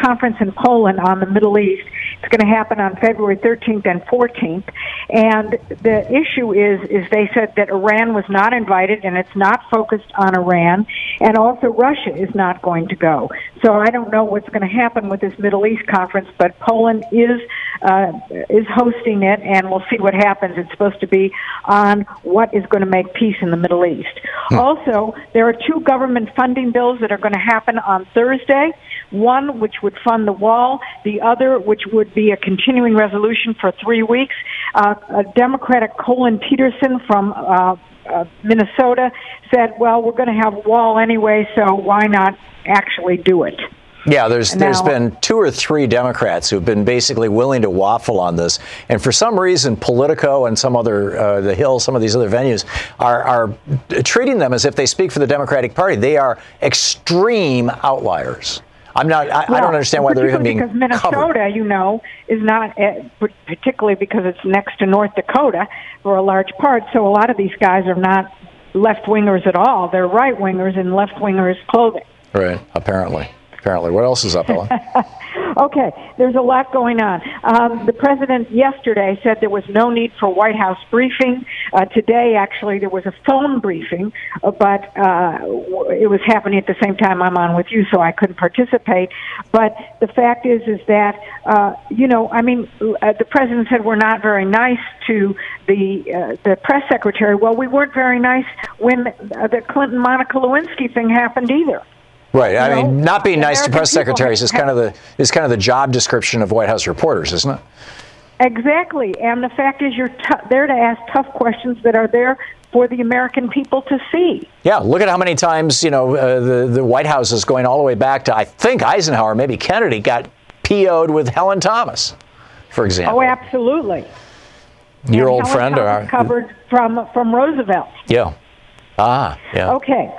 conference in Poland on the Middle East. It's going to happen on February 13th and 14th. And the issue is they said that Iran was not invited, and it's not focused on Iran. And also Russia is not going to go. So I don't know what's going to happen with this Middle East conference, but Poland is is hosting it, and we'll see what happens. It's supposed to be on what is going to make peace in the Middle East. Also, there are two government funding bills that are going to happen on Thursday, one which would fund the wall, the other which would be a continuing resolution for 3 weeks. Democratic Colin Peterson from Minnesota said, well, we're going to have a wall anyway, so why not actually do it? Yeah, there's been two or three Democrats who've been basically willing to waffle on this, and for some reason, Politico and some other, The Hill, some of these other venues are treating them as if they speak for the Democratic Party. They are extreme outliers. I don't understand why they're even being covered. Because Minnesota, you know, is not, particularly because it's next to North Dakota for a large part. So a lot of these guys are not left wingers at all. They're right wingers in left wingers clothing. Right. Apparently. What else is up, Ellen? Okay. There's a lot going on. The president yesterday said there was no need for White House briefing. Today, actually, there was a phone briefing, but it was happening at the same time I'm on with you, so I couldn't participate. But the fact is that, the president said we're not very nice to the press secretary. Well, we weren't very nice when the Clinton-Monica Lewinsky thing happened either. Right. I mean, not being nice to press secretaries is kind of the job description of White House reporters, isn't it? Exactly. And the fact is you're there to ask tough questions that are there for the American people to see. Yeah. Look at how many times, the White House is going all the way back to, I think, Eisenhower, maybe Kennedy, got PO'd with Helen Thomas, for example. Oh, absolutely. Your old friend. Covered from Roosevelt. Yeah. Ah, yeah. Okay.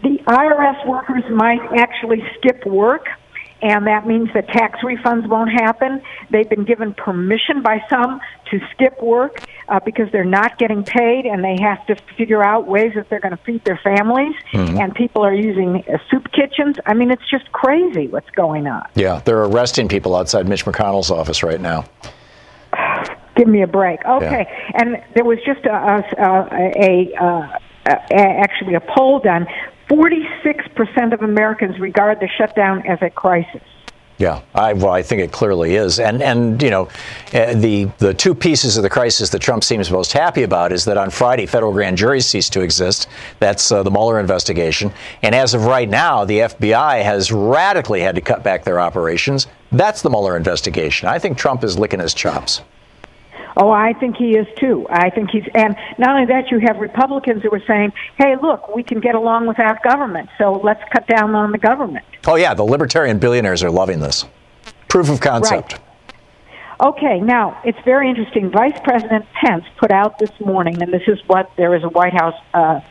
The IRS workers might actually skip work, and that means that tax refunds won't happen. They've been given permission by some to skip work because they're not getting paid, and they have to figure out ways that they're going to feed their families, and people are using soup kitchens. I mean, it's just crazy what's going on. Yeah, they're arresting people outside Mitch McConnell's office right now. Give me a break. Okay, yeah. And there was just actually a poll done. 46% of Americans regard the shutdown as a crisis. Yeah, I think it clearly is. And the two pieces of the crisis that Trump seems most happy about is that on Friday, federal grand juries ceased to exist. That's the Mueller investigation. And as of right now, the FBI has radically had to cut back their operations. That's the Mueller investigation. I think Trump is licking his chops. Oh, I think he is, too. And not only that, you have Republicans who are saying, hey, look, we can get along without government, so let's cut down on the government. Oh, yeah, the libertarian billionaires are loving this. Proof of concept. Right. Okay, now, it's very interesting. Vice President Pence put out this morning, and this is what there is a White House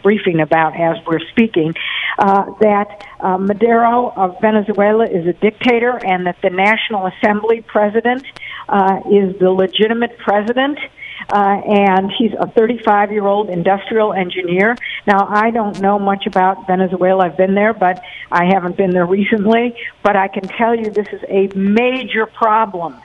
briefing about as we're speaking, that Maduro of Venezuela is a dictator and that the National Assembly president is the legitimate president, and he's a 35-year-old industrial engineer. Now, I don't know much about Venezuela. I've been there, but I haven't been there recently. But I can tell you this is a major problem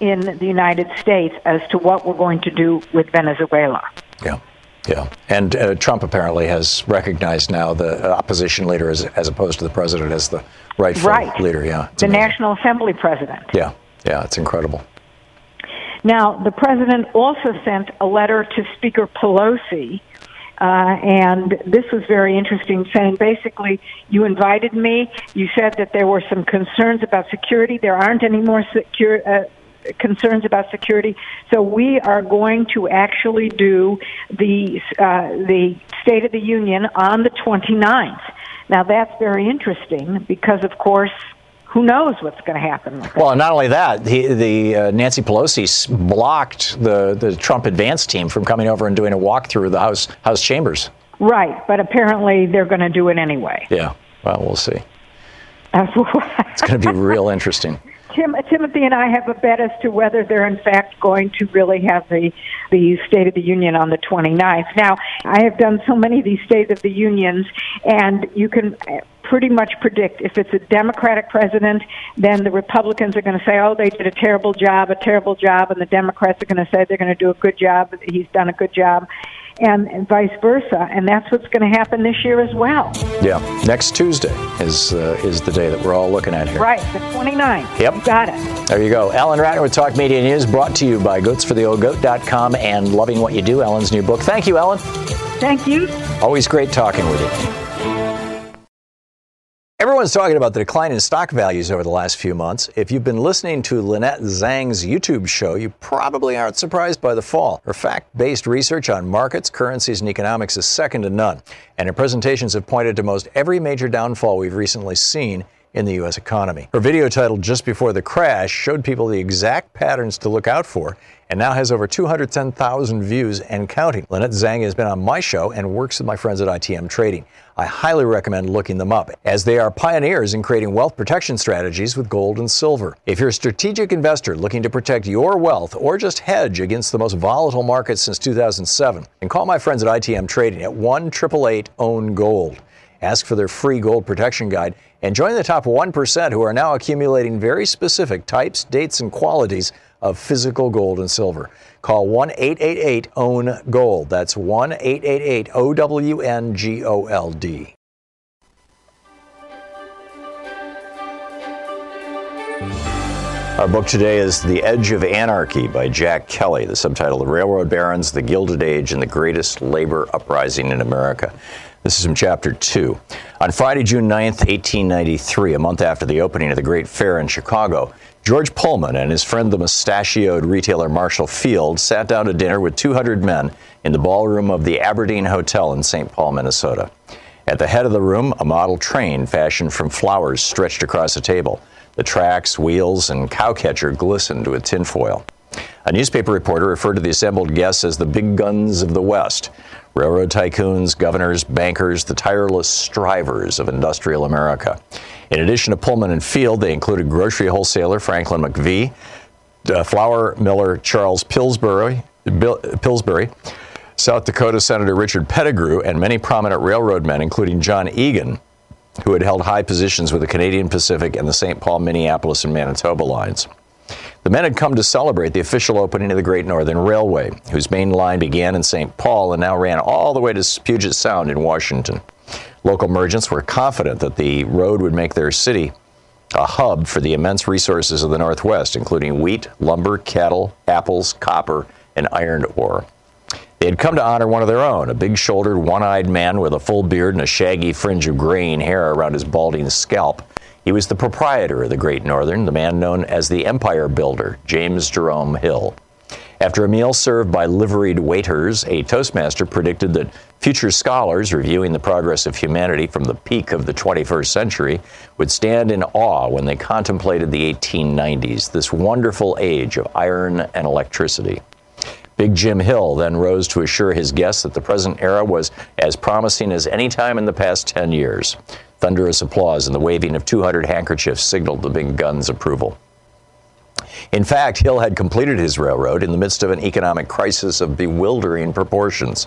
in the United States as to what we're going to do with Venezuela. Yeah. And Trump apparently has recognized now the opposition leader as opposed to the president as the right leader. Yeah, the amazing. National Assembly president. Yeah, it's incredible. Now, the president also sent a letter to Speaker Pelosi, and this was very interesting, saying basically, you invited me, you said that there were some concerns about security, there aren't any more concerns about security, so we are going to actually do the State of the Union on the 29th. Now, that's very interesting because, of course, who knows what's going to happen with that. Well, not only that, Nancy Pelosi blocked the Trump advance team from coming over and doing a walkthrough of the House chambers. Right, but apparently they're going to do it anyway. Yeah, well, we'll see. It's going to be real interesting. Timothy and I have a bet as to whether they're, in fact, going to really have the State of the Union on the 29th. Now, I have done so many of these State of the Unions, and you can pretty much predict if it's a Democratic president, then the Republicans are going to say, oh, they did a terrible job, and the Democrats are going to say they're going to do a good job, he's done a good job. and vice versa. And that's what's going to happen this year as well. Yeah. Next Tuesday is the day that we're all looking at here. Right. The 29th. Yep. You got it. There you go. Ellen Ratner with Talk Media News, brought to you by GoatsForTheOldGoat.com and Loving What You Do, Ellen's new book. Thank you, Ellen. Thank you. Always great talking with you. Everyone's talking about the decline in stock values over the last few months. If you've been listening to Lynette Zhang's YouTube show, you probably aren't surprised by the fall. Her fact-based research on markets, currencies, and economics is second to none, and her presentations have pointed to most every major downfall we've recently seen in the U.S. economy. Her video titled Just Before the Crash showed people the exact patterns to look out for and now has over 210,000 views and counting. Lynette Zhang has been on my show and works with my friends at ITM Trading. I highly recommend looking them up, as they are pioneers in creating wealth protection strategies with gold and silver. If you're a strategic investor looking to protect your wealth or just hedge against the most volatile markets since 2007, then call my friends at ITM Trading at 1-888-OWN-GOLD. Ask for their free gold protection guide and join the top 1% who are now accumulating very specific types, dates, and qualities of physical gold and silver. Call 1-888-OWN-GOLD. That's 1-888-OWNGOLD. Our book today is The Edge of Anarchy by Jack Kelly, the subtitle, The Railroad Barons, The Gilded Age, and the Greatest Labor Uprising in America. This is from Chapter 2. On Friday, June 9th, 1893, a month after the opening of the Great Fair in Chicago, George Pullman and his friend, the mustachioed retailer Marshall Field, sat down to dinner with 200 men in the ballroom of the Aberdeen Hotel in St. Paul, Minnesota. At the head of the room, a model train fashioned from flowers stretched across a table. The tracks, wheels, and cowcatcher glistened with tinfoil. A newspaper reporter referred to the assembled guests as the big guns of the West. Railroad tycoons, governors, bankers, the tireless strivers of industrial America. In addition to Pullman and Field, they included grocery wholesaler Franklin McVie, flour miller Charles Pillsbury, South Dakota Senator Richard Pettigrew, and many prominent railroad men, including John Egan, who had held high positions with the Canadian Pacific and the St. Paul, Minneapolis, and Manitoba lines. The men had come to celebrate the official opening of the Great Northern Railway, whose main line began in St. Paul and now ran all the way to Puget Sound in Washington. Local merchants were confident that the road would make their city a hub for the immense resources of the Northwest, including wheat, lumber, cattle, apples, copper, and iron ore. They had come to honor one of their own, a big-shouldered, one-eyed man with a full beard and a shaggy fringe of graying hair around his balding scalp. He was the proprietor of the Great Northern, the man known as the Empire Builder, James Jerome Hill. After a meal served by liveried waiters, a toastmaster predicted that future scholars reviewing the progress of humanity from the peak of the 21st century would stand in awe when they contemplated the 1890s, this wonderful age of iron and electricity. Big Jim Hill then rose to assure his guests that the present era was as promising as any time in the past 10 years. Thunderous applause and the waving of 200 handkerchiefs signaled the big guns' approval. In fact, Hill had completed his railroad in the midst of an economic crisis of bewildering proportions.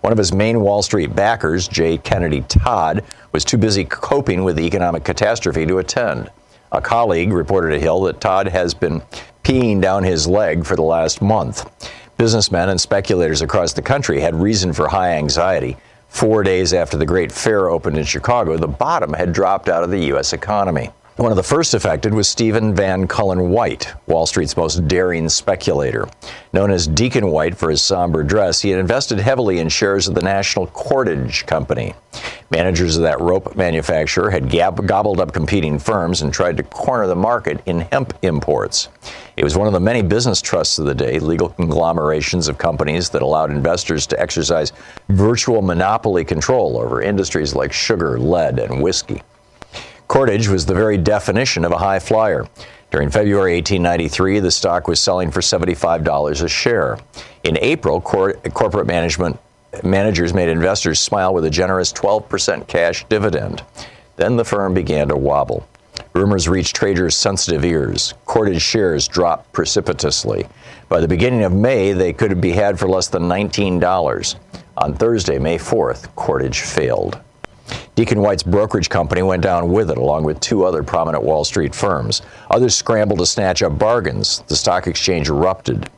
One of his main Wall Street backers, J. Kennedy Todd, was too busy coping with the economic catastrophe to attend. A colleague reported to Hill that Todd has been peeing down his leg for the last month. Businessmen and speculators across the country had reason for high anxiety. 4 days after the Great Fair opened in Chicago, the bottom had dropped out of the U.S. economy. One of the first affected was Stephen Van Cullen White, Wall Street's most daring speculator. Known as Deacon White for his somber dress, he had invested heavily in shares of the National Cordage Company. Managers of that rope manufacturer had gobbled up competing firms and tried to corner the market in hemp imports. It was one of the many business trusts of the day, legal conglomerations of companies that allowed investors to exercise virtual monopoly control over industries like sugar, lead, and whiskey. Cordage was the very definition of a high flyer. During February 1893, the stock was selling for $75 a share. In April, corporate managers made investors smile with a generous 12% cash dividend. Then the firm began to wobble. Rumors reached traders' sensitive ears. Cordage shares dropped precipitously. By the beginning of May, they could be had for less than $19. On Thursday, May 4th, Cordage failed. Deacon White's brokerage company went down with it, along with two other prominent Wall Street firms. Others scrambled to snatch up bargains. The stock exchange erupted.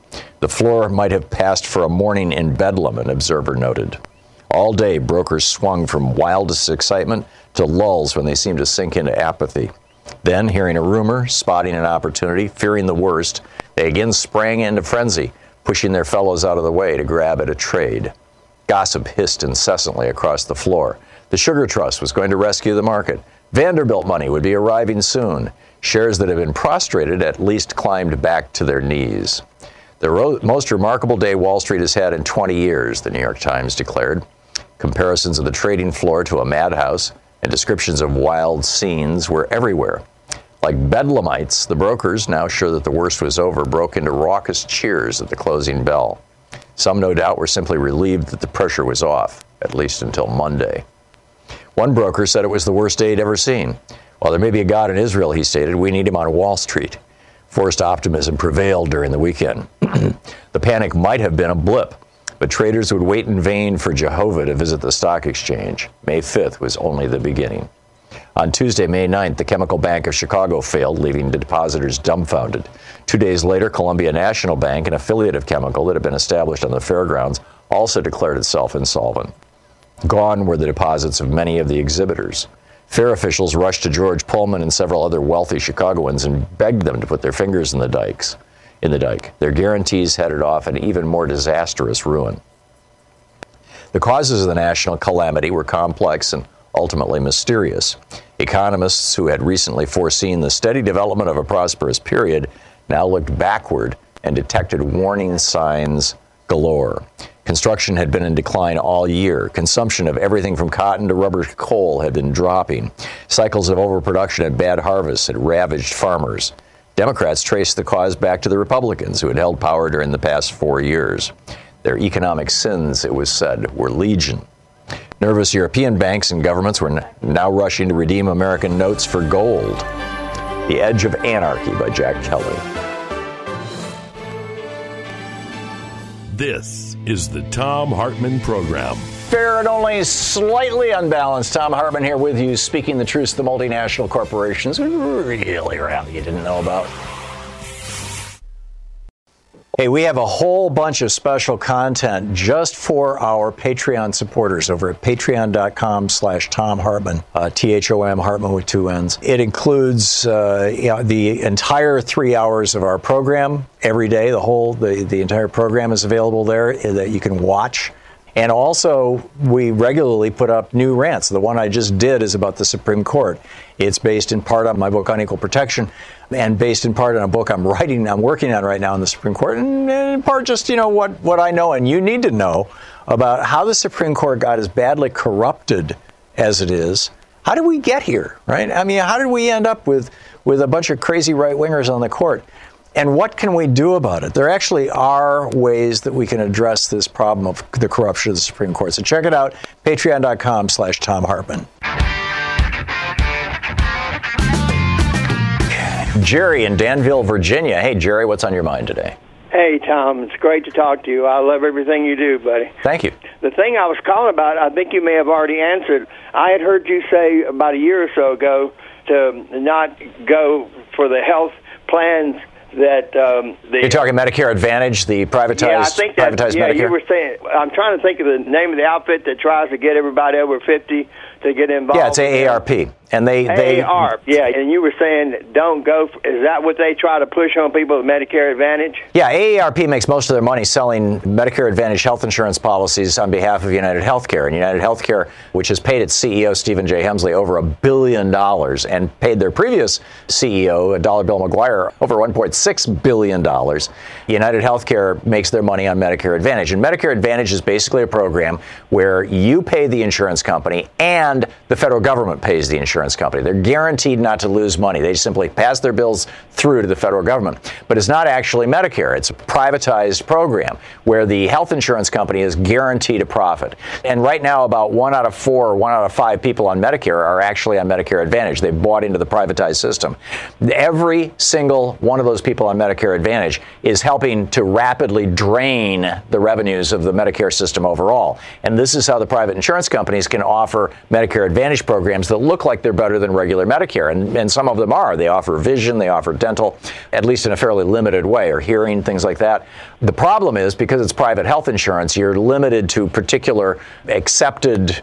The floor might have passed for a morning in Bedlam, an observer noted. All day, brokers swung from wildest excitement to lulls when they seemed to sink into apathy. Then, hearing a rumor, spotting an opportunity, fearing the worst, they again sprang into frenzy, pushing their fellows out of the way to grab at a trade. Gossip hissed incessantly across the floor. The Sugar Trust was going to rescue the market. Vanderbilt money would be arriving soon. Shares that had been prostrated at least climbed back to their knees. The most remarkable day Wall Street has had in 20 years, the New York Times declared. Comparisons of the trading floor to a madhouse and descriptions of wild scenes were everywhere. Like bedlamites, the brokers, now sure that the worst was over, broke into raucous cheers at the closing bell. Some, no doubt, were simply relieved that the pressure was off, at least until Monday. One broker said it was the worst day he'd ever seen. While there may be a God in Israel, he stated, we need him on Wall Street. Forced optimism prevailed during the weekend. The panic might have been a blip, but traders would wait in vain for Jehovah to visit the stock exchange. May 5th was only the beginning. On Tuesday, May 9th, the Chemical Bank of Chicago failed, leaving depositors dumbfounded. 2 days later, Columbia National Bank, an affiliate of Chemical that had been established on the fairgrounds, also declared itself insolvent. Gone were the deposits of many of the exhibitors. Fair officials rushed to George Pullman and several other wealthy Chicagoans and begged them to put their fingers in the dike. Their guarantees headed off an even more disastrous ruin. The causes of the national calamity were complex and ultimately mysterious. Economists who had recently foreseen the steady development of a prosperous period now looked backward and detected warning signs galore. Construction had been in decline all year. Consumption of everything from cotton to rubber to coal had been dropping. Cycles of overproduction and bad harvests had ravaged farmers. Democrats traced the cause back to the Republicans who had held power during the past 4 years. Their economic sins, it was said, were legion. Nervous European banks and governments were now rushing to redeem American notes for gold. The Edge of Anarchy by Jack Kelly. This is the Thom Hartmann Program. Fair and only slightly unbalanced. Thom Hartmann here with you, speaking the truth to the multinational corporations we really rather you didn't know about. Hey, we have a whole bunch of special content just for our Patreon supporters over at patreon.com/Thom Hartmann, Thom Hartmann with two N's. It includes the entire 3 hours of our program every day. The entire program is available there that you can watch. And also, we regularly put up new rants. The one I just did is about the Supreme Court. It's based in part on my book on equal protection and based in part on a book I'm working on right now in the Supreme Court, and in part just, what I know and you need to know about how the Supreme Court got as badly corrupted as it is. How did we get here, right? I mean, how did we end up with a bunch of crazy right-wingers on the court? And what can we do about it? There actually are ways that we can address this problem of the corruption of the Supreme Court. So check it out, patreon.com/Thom Hartmann. Jerry in Danville, Virginia. Hey, Jerry, what's on your mind today? Hey, Thom, it's great to talk to you. I love everything you do, buddy. Thank you. The thing I was calling about, I think you may have already answered. I had heard you say about a year or so ago to not go for the health plans that you're talking Medicare Advantage, the privatized. Yeah, I think that, privatized Medicare. You were saying. I'm trying to think of the name of the outfit that tries to get everybody over 50 to get involved. Yeah, it's AARP, and AARP. Yeah, and you were saying don't go. Is that what they try to push on people with Medicare Advantage? Yeah, AARP makes most of their money selling Medicare Advantage health insurance policies on behalf of UnitedHealthcare, and UnitedHealthcare, which has paid its CEO Stephen J. Hemsley over $1 billion, and paid their previous CEO, Dollar Bill McGuire, over $1.6 billion. UnitedHealthcare makes their money on Medicare Advantage, and Medicare Advantage is basically a program where you pay the insurance company and the federal government pays the insurance company. They're guaranteed not to lose money. They simply pass their bills through to the federal government. But it's not actually Medicare. It's a privatized program where the health insurance company is guaranteed a profit. And right now, about 1 out of 4 or 1 out of 5 people on Medicare are actually on Medicare Advantage. They've bought into the privatized system. Every single one of those people on Medicare Advantage is helping to rapidly drain the revenues of the Medicare system overall. And this is how the private insurance companies can offer Medicare Advantage programs that look like they're better than regular Medicare. And some of them are. They offer vision, they offer dental, at least in a fairly limited way, or hearing, things like that. The problem is, because it's private health insurance, you're limited to particular accepted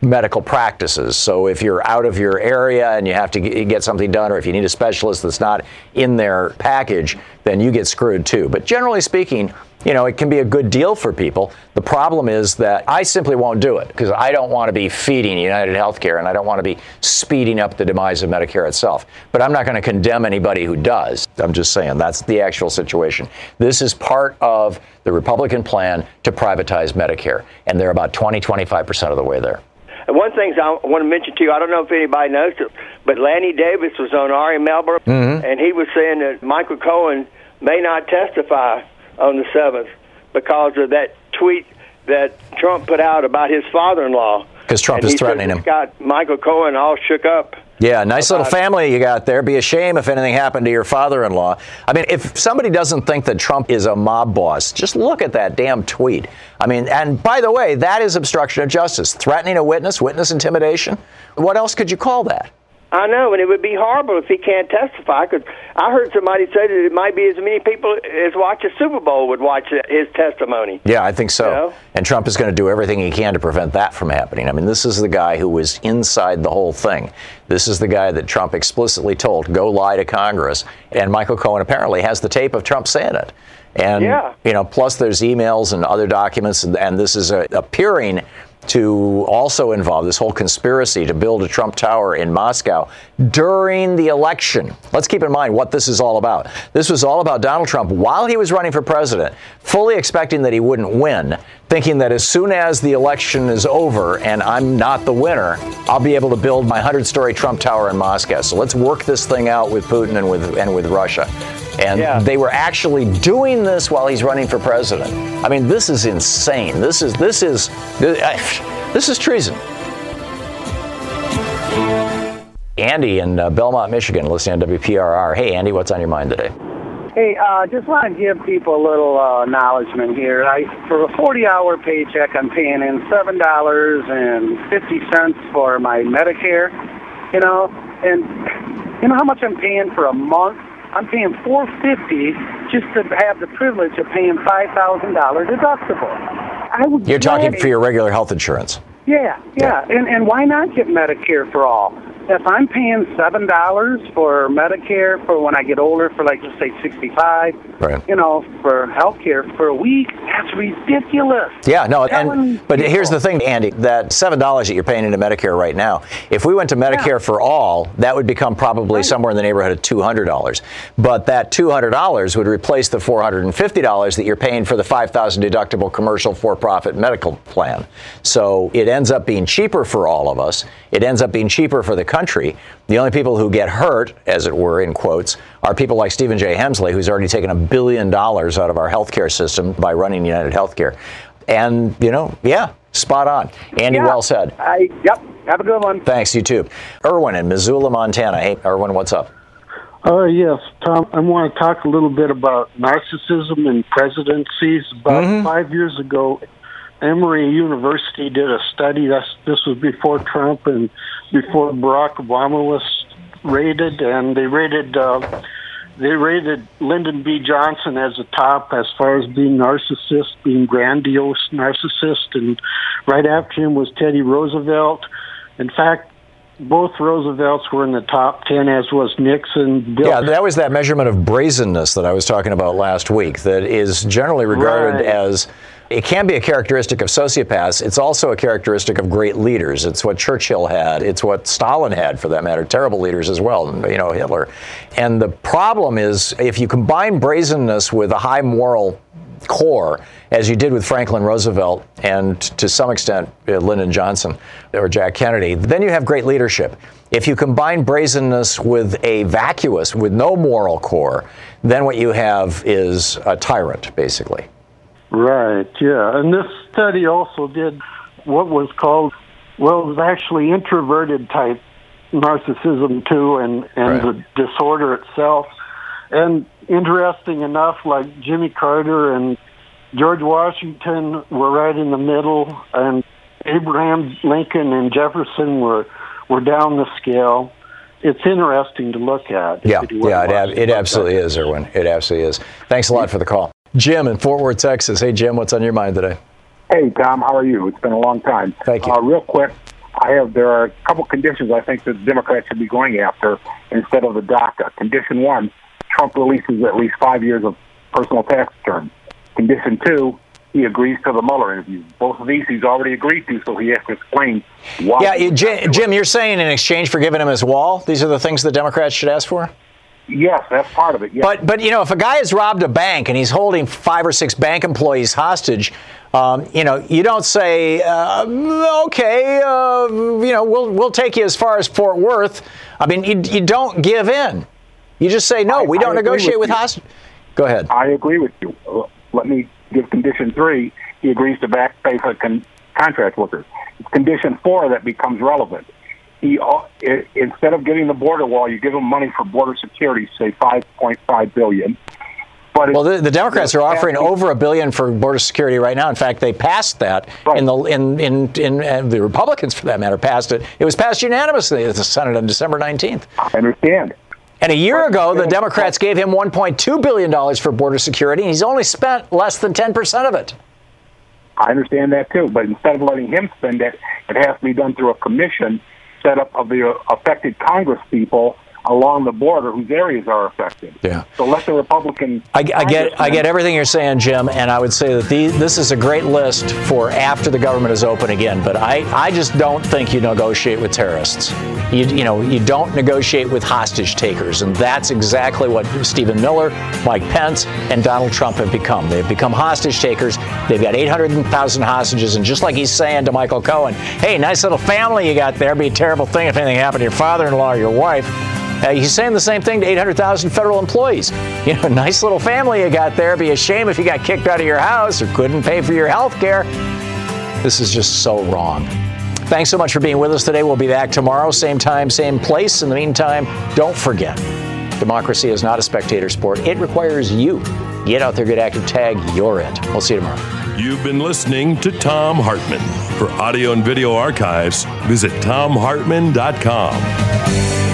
medical practices. So if you're out of your area and you have to get something done, or if you need a specialist that's not in their package, then you get screwed too. But generally speaking, you know, it can be a good deal for people. The problem is that I simply won't do it because I don't want to be feeding United Healthcare, and I don't want to be speeding up the demise of Medicare itself. But I'm not going to condemn anybody who does. I'm just saying that's the actual situation. This is part of the Republican plan to privatize Medicare, and they're about 20-25% of the way there. And one thing I want to mention to you, I don't know if anybody knows it, but Lanny Davis was on Ari Melber, and he was saying that Michael Cohen may not testify on the 7th because of that tweet that Trump put out about his father-in-law. Because Trump is threatening him. Got Michael Cohen all shook up. Yeah, nice little family you got there. Be a shame if anything happened to your father-in-law. I mean, if somebody doesn't think that Trump is a mob boss, just look at that damn tweet. I mean, and by the way, that is obstruction of justice, threatening a witness, witness intimidation. What else could you call that? I know, and it would be horrible if he can't testify, because I heard somebody say that it might be as many people as watch a Super Bowl would watch his testimony. Yeah, I think so. You know? And Trump is going to do everything he can to prevent that from happening. I mean, this is the guy who was inside the whole thing. This is the guy that Trump explicitly told, go lie to Congress. And Michael Cohen apparently has the tape of Trump saying it. And, you know, plus there's emails and other documents, and this is appearing to also involve this whole conspiracy to build a Trump Tower in Moscow during the election. Let's keep in mind what this is all about. This was all about Donald Trump while he was running for president, fully expecting that he wouldn't win, thinking that as soon as the election is over and I'm not the winner, I'll be able to build my 100-story Trump Tower in Moscow. So let's work this thing out with Putin and with Russia. And they were actually doing this while he's running for president. I mean, this is insane. This is treason. Andy in Belmont, Michigan, listening to WPRR. Hey, Andy, what's on your mind today? Hey, just want to give people a little acknowledgement here. For a 40-hour paycheck, I'm paying in $7.50 for my Medicare. You know, and you know how much I'm paying for a month? I'm paying $450 just to have the privilege of paying $5,000 deductible. You're talking for your regular health insurance. Yeah. And why not get Medicare for all? If I'm paying $7 for Medicare for when I get older, for like, let's say 65, right, you know, for health care for a week, that's ridiculous. Yeah, no, but here's the thing, Andy, that $7 that you're paying into Medicare right now, if we went to Medicare for all, that would become probably somewhere in the neighborhood of $200. But that $200 would replace the $450 that you're paying for the $5,000 deductible commercial for-profit medical plan. So it ends up being cheaper for all of us. It ends up being cheaper for the country. The only people who get hurt, as it were, in quotes, are people like Stephen J. Hemsley, who's already taken $1 billion out of our healthcare system by running United Healthcare. And, you know, spot on. Andy, well said. Have a good one. Thanks, you too. Irwin in Missoula, Montana. Hey, Irwin, what's up? Yes, Tom, I want to talk a little bit about narcissism and presidencies. About 5 years ago, Emory University did a study. This was before Trump and before Barack Obama was rated, and they rated Lyndon B. Johnson as the top as far as being narcissist, being grandiose narcissist, and right after him was Teddy Roosevelt. In fact, both Roosevelts were in the top 10, as was Nixon. Yeah, that was that measurement of brazenness that I was talking about last week that is generally regarded as... It can be a characteristic of sociopaths. It's also a characteristic of great leaders. It's what Churchill had. It's what Stalin had, for that matter. Terrible leaders as well, you know, Hitler. And the problem is, if you combine brazenness with a high moral core, as you did with Franklin Roosevelt and to some extent Lyndon Johnson or Jack Kennedy, then you have great leadership. If you combine brazenness with a vacuous, with no moral core, then what you have is a tyrant, basically. Right, yeah. And this study also did what was called, well, it was actually introverted type narcissism too, and the disorder itself. And interesting enough, like Jimmy Carter and George Washington were right in the middle, and Abraham Lincoln and Jefferson were We're down the scale. It's interesting to look at. It absolutely is, Erwin. It absolutely is. Thanks a lot for the call. Jim in Fort Worth, Texas. Hey, Jim, what's on your mind today? Hey, Tom, how are you? It's been a long time. Thank you. Real quick, there are a couple conditions I think that the Democrats should be going after instead of the DACA. Condition one, Trump releases at least 5 years of personal tax returns. Condition two, he agrees to the Mueller interview. Both of these he's already agreed to, so he has to explain why. Yeah, Jim, you're saying in exchange for giving him his wall, these are the things the Democrats should ask for? Yes, that's part of it. Yes. But you know, if a guy has robbed a bank and he's holding 5 or 6 bank employees hostage, you don't say, we'll take you as far as Fort Worth. I mean, you don't give in. You just say, no, we don't negotiate with hostages. Go ahead. I agree with you. Let me give condition 3. He agrees to back pay for contract workers. It's condition 4 that becomes relevant. Instead of getting the border wall, you give him money for border security, say $5.5 billion. But the Democrats are offering over $1 billion for border security right now. In fact, they passed that, right. And the Republicans, for that matter, passed it. It was passed unanimously at the Senate on December 19th. I understand. And a year ago, the Democrats gave him $1.2 billion for border security, and he's only spent less than 10% of it. I understand that, too. But instead of letting him spend it, it has to be done through a commission set up of the affected Congress people along the border whose areas are affected. Yeah. So let the Republican... I get everything you're saying, Jim, and I would say that this is a great list for after the government is open again, but I just don't think you negotiate with terrorists. You don't negotiate with hostage takers, and that's exactly what Stephen Miller, Mike Pence, and Donald Trump have become. They've become hostage takers. They've got 800,000 hostages, and just like he's saying to Michael Cohen, hey, nice little family you got there. It'd be a terrible thing if anything happened to your father-in-law or your wife. He's saying the same thing to 800,000 federal employees. Nice little family you got there. Be a shame if you got kicked out of your house or couldn't pay for your health care. This is just so wrong. Thanks so much for being with us today. We'll be back tomorrow, same time, same place. In the meantime, don't forget, democracy is not a spectator sport. It requires you. Get out there, get active, tag, you're it. We'll see you tomorrow. You've been listening to Thom Hartmann. For audio and video archives, visit ThomHartmann.com.